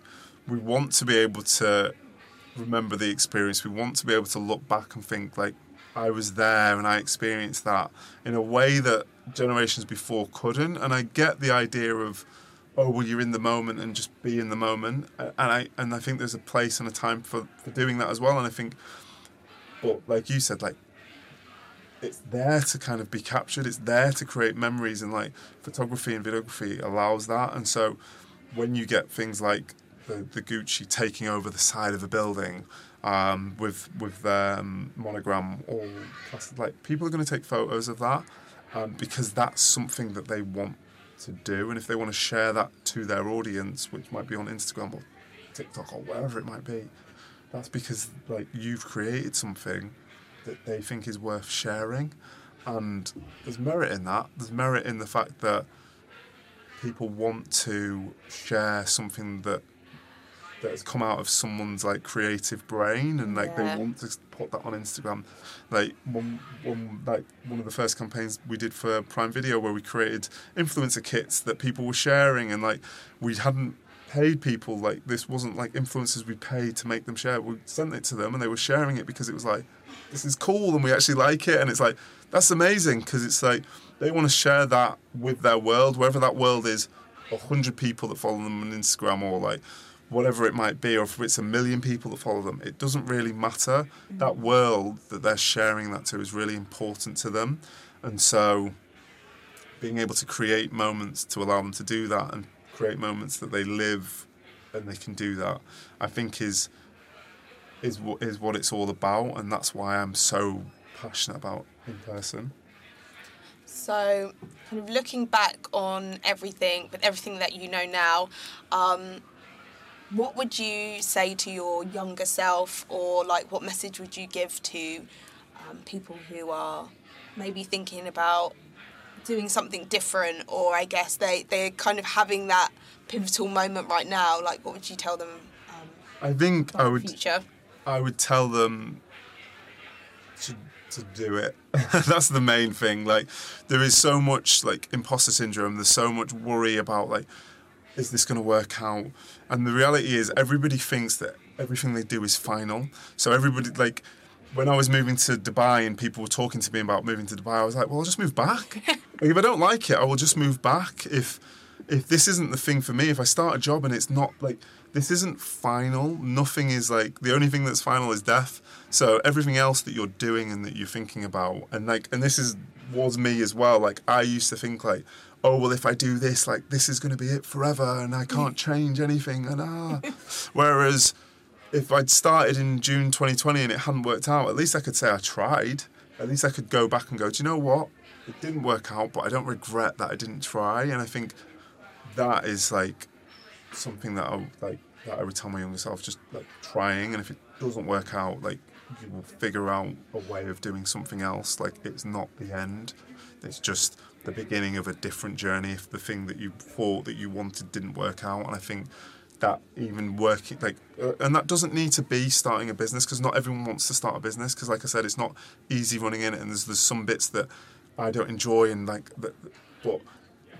we want to be able to remember the experience. We want to be able to look back and think like, I was there and I experienced that in a way that generations before couldn't. And I get the idea of, you're in the moment and just be in the moment. And I think there's a place and a time for doing that as well. And I think, but like you said, like it's there to kind of be captured. It's there to create memories, and like photography and videography allows that. And so when you get things like the Gucci taking over the side of a building, with their monogram, or like people are going to take photos of that, because that's something that they want to do, and if they want to share that to their audience, which might be on Instagram or TikTok or wherever it might be, that's because like you've created something that they think is worth sharing, and there's merit in that. There's merit in the fact that people want to share something that has come out of someone's like creative brain, and like they want to put that on Instagram. Like one of the first campaigns we did for Prime Video, where we created influencer kits that people were sharing, and like we hadn't paid people, like this wasn't like influencers we paid to make them share. We sent it to them and they were sharing it because it was like, this is cool and we actually like it. And it's like, that's amazing, because it's like they want to share that with their world, wherever that world is, 100 people that follow them on Instagram, or like whatever it might be, or if it's 1 million people that follow them, it doesn't really matter. That world that they're sharing that to is really important to them. And so being able to create moments to allow them to do that, and create moments that they live and they can do that, I think is what it's all about. And that's why I'm so passionate about in person. So kind of looking back on everything, but everything that you know now, what would you say to your younger self, or like what message would you give to people who are maybe thinking about doing something different, or I guess they're kind of having that pivotal moment right now? Like what would you tell them? I think I would tell them to do it. That's the main thing. Like there is so much like imposter syndrome. There's so much worry about like, is this going to work out? And the reality is everybody thinks that everything they do is final. So everybody, like when I was moving to Dubai and people were talking to me about moving to Dubai, I was like, well, I'll just move back. Like, if I don't like it, I will just move back. If this isn't the thing for me, if I start a job and it's not like, this isn't final. Nothing is like, the only thing that's final is death. So everything else that you're doing and that you're thinking about, and like, and this is, was me as well. Like I used to think like, oh, well, if I do this, like, this is going to be it forever and I can't change anything. And whereas if I'd started in June 2020 and it hadn't worked out, at least I could say I tried. At least I could go back and go, do you know what? It didn't work out, but I don't regret that I didn't try. And I think that is, like, something that I would tell my younger self, just, like, trying. And if it doesn't work out, like, you will figure out a way of doing something else. Like, it's not the end. It's just the beginning of a different journey if the thing that you thought that you wanted didn't work out. And I think that even working, like, and that doesn't need to be starting a business, because not everyone wants to start a business, because like I said, it's not easy running in it, and there's some bits that I don't enjoy, and like but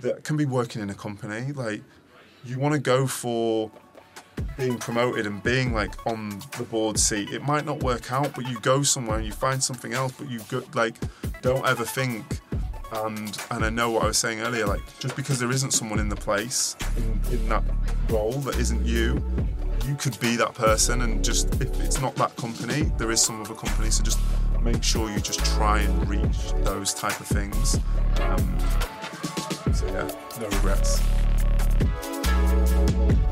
that can be working in a company. Like you want to go for being promoted and being like on the board seat. It might not work out, but you go somewhere and you find something else. But you go, like, don't ever think. And I know what I was saying earlier, like, just because there isn't someone in the place, in that role that isn't you, you could be that person. And just, if it's not that company, there is some other company, so just make sure you just try and reach those type of things. So yeah, no regrets.